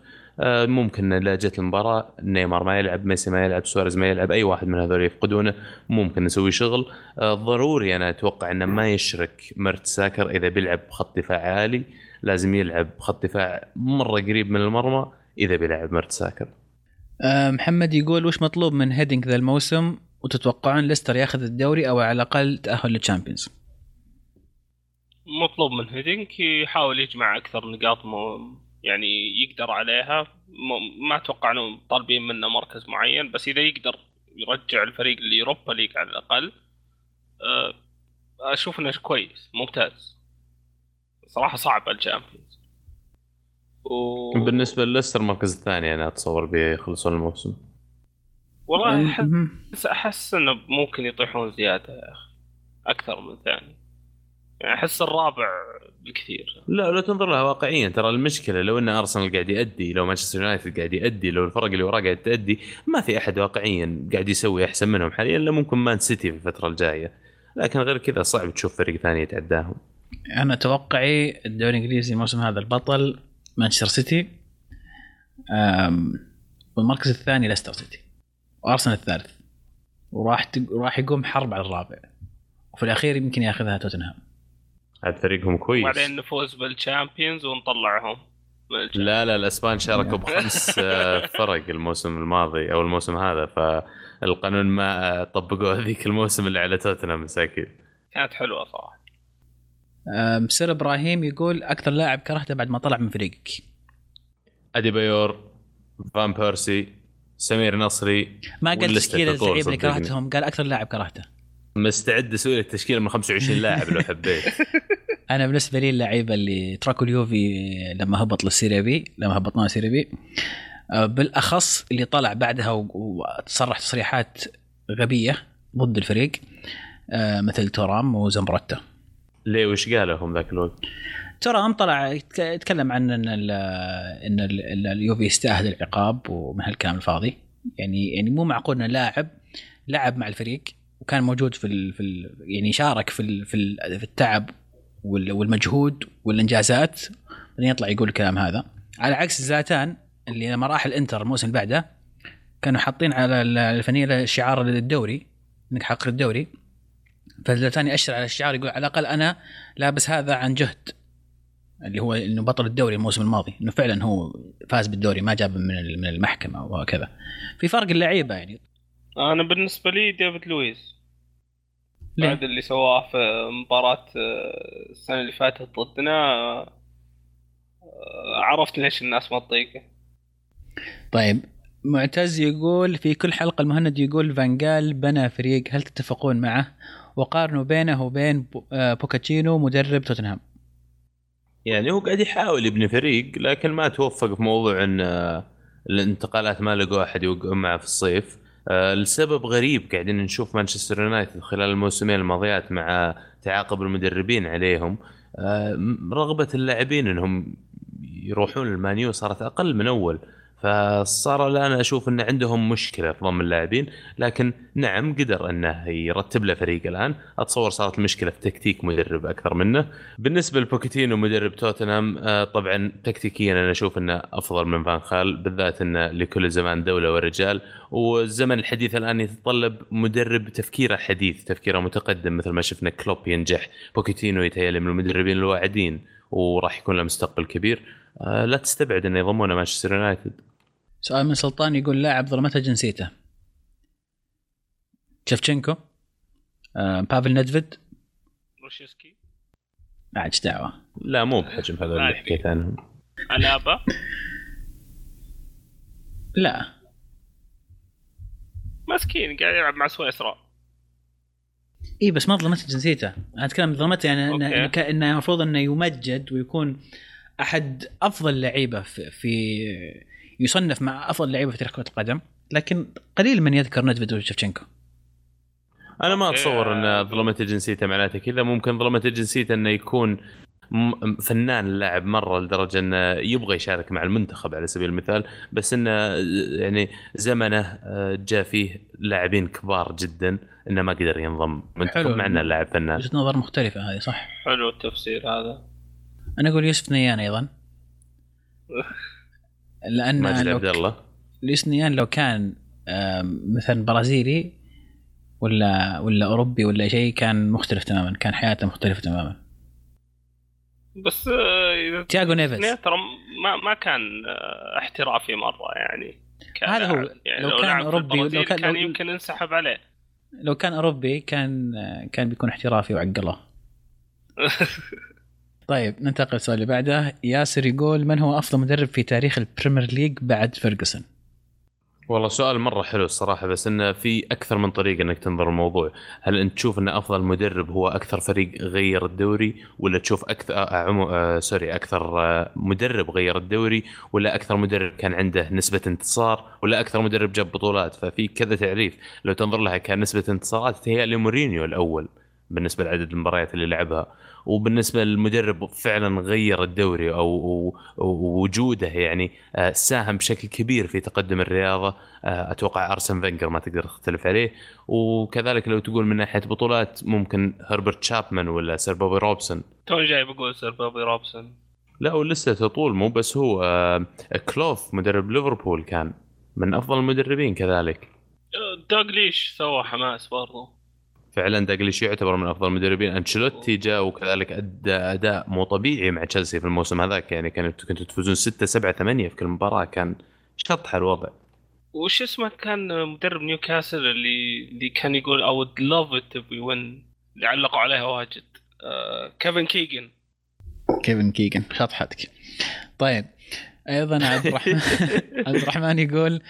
ممكن لو جت المباراة نيمار ما يلعب، ميسي ما يلعب، سواريز ما يلعب، أي واحد من هذول يفقدونه ممكن نسوي شغل. ضروري أنا أتوقع أنه ما يشرك مرت ساكر إذا بيلعب خط دفاع عالي، لازم يلعب خط دفاع مرة قريب من المرمى إذا بيلعب مرت ساكر. محمد يقول وش مطلوب من هيدينغ ذا الموسم، وتتوقعون ليستر ياخذ الدوري أو على الأقل تأهل للتشامبيونز؟ مطلوب من هيدينغ يحاول يجمع أكثر نقاط مو يعني يقدر عليها، ما أتوقع أنه طالبين منه مركز معين، بس إذا يقدر يرجع الفريق لأوروبا ليج على الأقل أشوف أنه كويس ممتاز. صراحة صعب الشامبيونز. و... بالنسبة لليستر مركز الثاني أنا أتصور بيخلصون الموسم. والله أحس أحس أنه ممكن يطيحون زيادة يا أخي أكثر من ثاني، أحس الرابع بكثير. لا لا تنظر لها واقعيا، ترى المشكلة لو أن أرسنال قاعد يؤدي، لو مانشستر يونايتد قاعد يؤدي، لو الفرق اللي وراه قاعد تؤدي، ما في أحد واقعيا قاعد يسوي أحسن منهم حاليا. لا ممكن مان سيتي في الفترة الجاية، لكن غير كذا صعب تشوف فريق ثاني يتعداهم. أنا توقعي الدوري الإنجليزي الموسم هذا البطل مانشستر سيتي، والمركز الثاني ليستر سيتي، وأرسنال الثالث، وراح تق... راح يقوم حرب على الرابع، وفي الأخير يمكن يأخذها توتنهام. هاد فريقهم كويس. وبعدين نفوز بالشامبيونز ونطلعهم. لا لا الأسبان شاركوا بخمس فرق الموسم الماضي أو الموسم هذا، فالقانون ما طبقوه هذيك الموسم اللي على توتنهام مساكين. كانت حلوة صراحة. مسير إبراهيم يقول أكثر لاعب كرهته بعد ما طلع من فريقك؟ أديبايور، فان بيرسي، سمير نصري. ما قال تشكيلة اللاعب اللي كرهتهم، قال أكثر لاعب كرهته. مستعد اسوي التشكيله من خمسة وعشرين لاعب لو حبيت. انا بالنسبه لي اللعيبه اللي تركوا اليوفي لما هبط للسيريا بي، لما هبطنا سيريا بي بالاخص، اللي طلع بعدها وتصرح تصريحات غبيه ضد الفريق مثل تورام وزمبرتا. ليه وش قالوا هم ذاك الوقت؟ تورام طلع يتكلم عن ان ال ان ال اليوفي يستاهل العقاب ومن هالكلام الفاضي، يعني يعني مو معقول ان لاعب لعب مع الفريق وكان موجود في ال في ال يعني شارك في ال في التعب والمجهود والانجازات، بعدين يطلع يقول الكلام هذا. على عكس زلاتان اللي لما راح الانتر الموسم اللي بعده كانوا حاطين على الفنيله شعار للدوري انك حقق الدوري، فزلاتان يأشر على الشعار يقول على الاقل انا لابس هذا عن جهد، اللي هو انه بطل الدوري الموسم الماضي، انه فعلا هو فاز بالدوري ما جاب من من المحكمه وهكذا. في فرق اللعيبه يعني. أنا بالنسبة لي ديفيد لويس بعد اللي سواه في مباراة السنة اللي فاتت ضدنا عرفت ليش الناس ما تطيقه. طيب معتز يقول في كل حلقة المهند يقول فانجال بنى فريق، هل تتفقون معه؟ وقارنوا بينه وبين بوكاتشينو مدرب توتنهام. يعني هو قاعد يحاول يبني فريق لكن ما توفق في موضوع أن الانتقالات ما لقوا أحد يوقعوا معه في الصيف. السبب غريب، قاعدين نشوف مانشستر يونايتد خلال الموسمين الماضيات مع تعاقب المدربين عليهم رغبة اللاعبين انهم يروحون المانيو صارت اقل من اول، فصار الان اشوف ان عندهم مشكلة في ضم اللاعبين. لكن نعم قدر انه يرتب له فريق، الان اتصور صارت المشكلة في تكتيك مدرب اكثر منه. بالنسبة لبوكيتينو مدرب توتنهام طبعا تكتيكيا انا اشوف انه افضل من فان خال، بالذات انه لكل زمان دولة ورجال، والزمن الحديث الان يتطلب مدرب تفكيره حديث، تفكيره متقدم، مثل ما شفنا كلوب ينجح، بوكيتينو يتهيأ من المدربين الواعدين وراح يكون له مستقبل كبير. لا تستبعد انه يضمونه مانشستر يونايتد. سؤال من سلطان يقول لاعب ظلمته جنسيته؟ شفتشينكو، آه، بافل ندفيد، روشيسكي. لا عادش دعوة، لا مو بحجم هذا اللي حكيت عنهم. علابة لا مسكين قاعد يلعب مع سويسرا. ايه بس ما ظلمته جنسيته، هتكلم ظلمته يعني انه المفروض انه يمجد ويكون احد افضل لعيبه في, في يصنف مع افضل لعيبه في تاريخ كره القدم، لكن قليل من يذكر ندفيد وشفتشينكو. انا ما اتصور ان ظلمه الجنسيه معناته كذا، ممكن ظلمه الجنسيه انه يكون فنان اللاعب مرة لدرجة أنه يبغى يشارك مع المنتخب على سبيل المثال، بس أنه يعني زمنه جاء فيه لاعبين كبار جدا أنه ما قدر ينضم منتخب، معنا اللاعب فنان. وجهة نظر مختلفة هذه، صح، حلو التفسير هذا. أنا أقول يوسف نيان أيضا، لأن يوسف نيان لو كان مثلا برازيلي ولا ولا أوروبي ولا شيء كان مختلف تماما، كان حياته مختلفة تماما. بس تياغو نيفيز ترى ما ما كان احترافي مرة يعني، هذا هو يعني لو, لو كان أوروبي لو كان, كان يمكن انسحب عليه. لو كان أوروبي كان كان بيكون احترافي وعقله. طيب ننتقل للسؤال اللي بعده. ياسر يقول من هو أفضل مدرب في تاريخ البريمير ليج بعد فيرغسون؟ والله سؤال مرة حلو الصراحة، بس إنه في أكثر من طريقة إنك تنظر الموضوع. هل أنت تشوف إن أفضل مدرب هو أكثر فريق غير الدوري، ولا تشوف أكثر عمو... سوري أكثر مدرب غير الدوري، ولا أكثر مدرب كان عنده نسبة انتصار، ولا أكثر مدرب جاب بطولات؟ ففي كذا تعريف لو تنظر لها. كان نسبة انتصارات هي لمورينيو الأول بالنسبة لعدد المباريات اللي لعبها، وبالنسبة للمدرب فعلا غير الدوري أو وجوده يعني ساهم بشكل كبير في تقدم الرياضة، أتوقع أرسن فينجر ما تقدر تختلف عليه. وكذلك لو تقول من ناحية بطولات ممكن هربرت شابمان ولا سير بوبي روبسون. تو جاي بقول سير بوبي روبسون، لا ولسه تطول. مو بس هو كلوف مدرب ليفربول كان من أفضل المدربين، كذلك داغليش سوى حماس برضو فعلا. داغليش يعتبر من افضل المدربين. انشيلوتي جاء وكذلك ادى اداء مو طبيعي مع تشلسي في الموسم هذاك، يعني كانت كنتوا تفوزون ستة سبعة ثمانية في كل مباراه، كان شطح الوضع. وش اسمه كان مدرب نيوكاسل اللي اللي كان يقول I would love it if we win، اللي علقوا عليها واجد، آه، كيفن كيغن. كيفن كيغن شطحتك. طيب ايضا عبد الرحمن عبد الرحمن يقول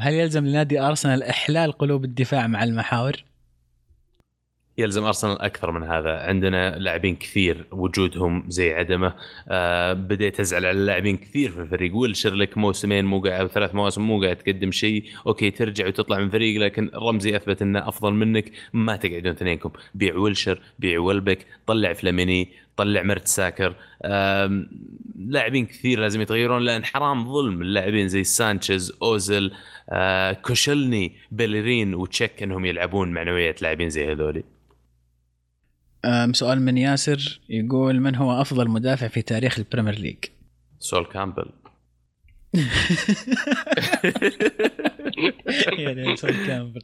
هل يلزم لنادي ارسنال احلال قلوب الدفاع مع المحاور؟ يلزم أرسنال أكثر من هذا. عندنا لاعبين كثير وجودهم زي عدمه. أه بديت أزعل على اللاعبين كثير في الفريق، والشر لك موسمين مو قاعد أو ثلاث مواسم مو قاعد تقدم شيء، أوكي ترجع وتطلع من فريق، لكن رمزي أثبت أنه أفضل منك، ما تقعدون اثنينكم. بيع ولشر، بيع ولبك، طلع فلاميني، طلع مرت ساكر. لاعبين كثير لازم يتغيرون، لأن حرام ظلم اللاعبين زي سانشيز، أوزيل، أه كوشلني، بيلرين وتشيك أنهم يلعبون معنوية لاعبين زي هذولي. سؤال من ياسر يقول من هو أفضل مدافع في تاريخ البريمير ليج؟ سول كامبل. يعني سول كامبل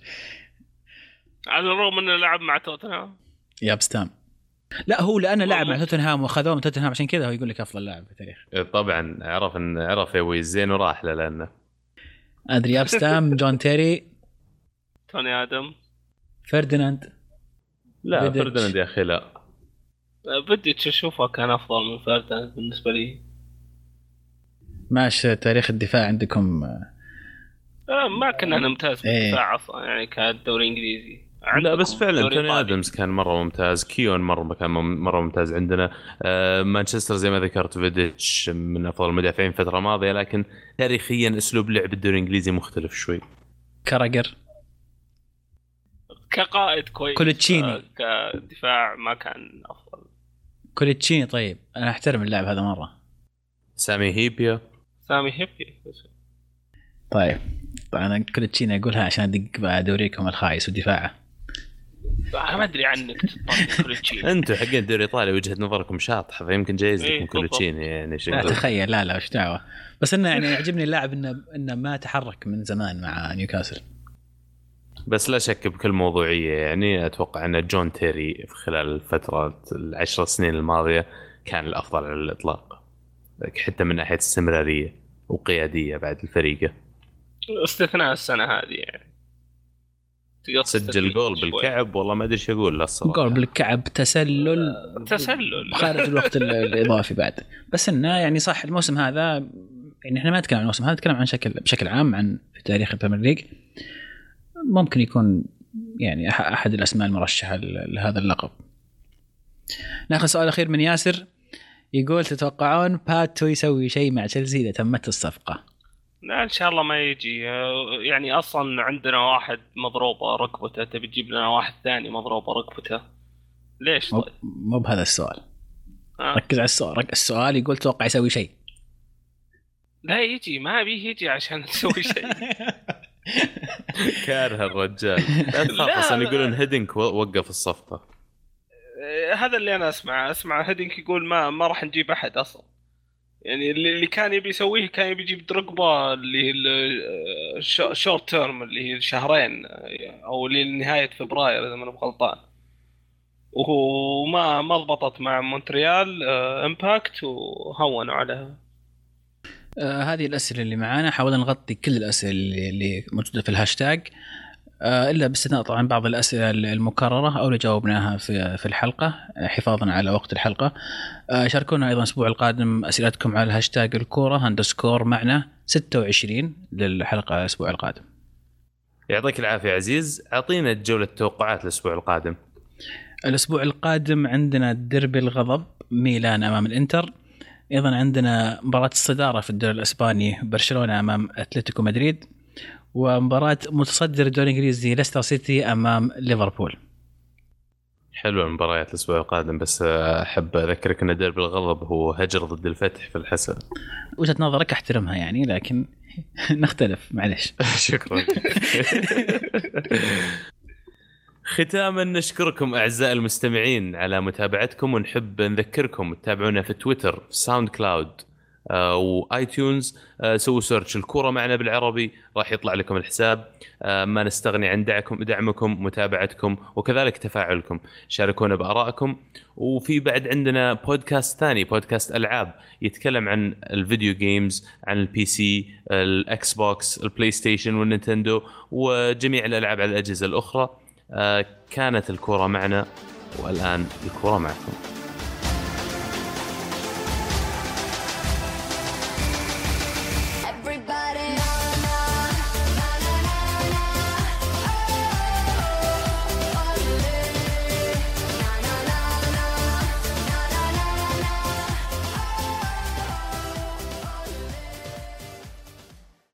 على الرغم أنه لعب مع توتنهام. يا بستام لا هو لأنه لعب مع توتنهام وخذوه من توتنهام، عشان كذا هو يقول لك أفضل لاعب في التاريخ. طبعا عرف إن عرف يوي زين وراح له، لأنه أدري. يا بستام جون تيري، توني آدم، فرديناند. لا فرديناند يا أخي، لا بدي تشوفه كان أفضل من فرديناند بالنسبة لي. ماشي تاريخ الدفاع عندكم؟ آه ما كنا نمتاز بالدفاع أصلا يعني كالدوري الإنجليزي. لا بس فعلا توني آدمز كان مرة ممتاز، كيون مرة كان مرة ممتاز عندنا. آه مانشستر زي ما ذكرت فيديتش من أفضل المدافعين فترة ماضية، لكن تاريخيا أسلوب لعب الدوري الإنجليزي مختلف شوي. كاراجر كقائد كويس، كولتشيني كدفاع ما كان أفضل. كولتشيني طيب، أنا أحترم اللاعب هذا مرة. سامي هيبيا سامي هيبيا طيب طبعا كولتشيني أقولها عشان أدق بقى دوريكم الخايس ودفاعه. ما أدري عنك تطلع كولتشيني. أنتوا حقين الدوري الإيطالي وجهة نظركم شاطحة، فيمكن جايز لكم كولتشيني يعني شيء. لا تخيل، لا لا وش دعوة، بس إنه يعني يعجبني اللاعب إنه إنه ما تحرك من زمان مع نيوكاسل. بس لا شك بكل موضوعية يعني أتوقع أن جون تيري في خلال فترة العشر سنين الماضية كان الأفضل على الإطلاق، حتى من ناحية استمرارية وقيادية بعد الفريق، استثناء السنة هذه يعني سجل جول بالكعب. والله ما أدري شو أقول للصراحة، جول بالكعب تسلل تسلل خارج الوقت الإضافي بعد. بس إنه يعني صح الموسم هذا، يعني إحنا ما نتكلم عن الموسم هذا، نتكلم عن شكل بشكل عام عن في تاريخ البريمير ليج، ممكن يكون يعني أحد الأسماء المرشحة لهذا اللقب. نأخذ سؤال أخير من ياسر يقول تتوقعون باتو يسوي شيء مع تشيلسي إذا تمت الصفقة؟ لا إن شاء الله ما يجي، يعني أصلا عندنا واحد مضروبة ركبته، تبي تجيب لنا واحد ثاني مضروبة ركبته ليش؟ طيب مو بهذا السؤال، ركز على السؤال. السؤال يقول توقع يسوي شيء. لا يجي ما بيه يجي عشان تسوي شيء. كاره الرجال. أصلاً يقولون هيدينك وقف الصفقة. هذا اللي أنا أسمع أسمع هيدينك يقول ما ما راح نجيب أحد أصلاً. يعني اللي كان يبي يسويه كان يبي يجيب رقبة اللي هي الشورت تيرم اللي هي شهرين أو لنهاية فبراير إذا ما أنا بغلطان. وما ما ضبطت مع مونتريال امباكت وهونوا عليها. آه هذه الأسئلة اللي معانا حاولنا نغطي كل الأسئلة اللي موجودة في الهاشتاج آه إلا باستثناء طبعا بعض الأسئلة المكررة أو اللي جاوبناها في في الحلقة حفاظا على وقت الحلقة. آه شاركونا أيضا الأسبوع القادم أسئلتكم على الهاشتاج الكورة هندسكور معنا ستة وعشرين للحلقة الأسبوع القادم. يعطيك العافية عزيز. أعطينا الجولة التوقعات الأسبوع القادم. الأسبوع القادم عندنا دربي الغضب ميلان أمام الإنتر. أيضا عندنا مباراة الصدارة في الدوري الإسباني برشلونة أمام أتلتيكو مدريد، ومباراة متصدر الدوري الإنجليزي ليستر سيتي أمام ليفربول. حلوة مباريات الأسبوع القادم، بس أحب أذكرك أن دربي الغضب هو هجر ضد الفتح في الحسن. وجهة نظرك أحترمها يعني، لكن نختلف معلش. شكرا. ختاما نشكركم أعزائي المستمعين على متابعتكم، ونحب نذكركم تتابعونا في تويتر، في ساوند كلاود وآي تيونز. سووا سيرش الكرة معنا بالعربي راح يطلع لكم الحساب. ما نستغني عن دعمكم دعمكم متابعتكم وكذلك تفاعلكم. شاركونا بآرائكم. وفي بعد عندنا بودكاست ثاني، بودكاست ألعاب، يتكلم عن الفيديو جيمز، عن البي سي، الأكس بوكس، البلاي ستيشن والنينتندو وجميع الألعاب على الأجهزة الأخرى. كانت الكرة معنا والآن الكرة معكم.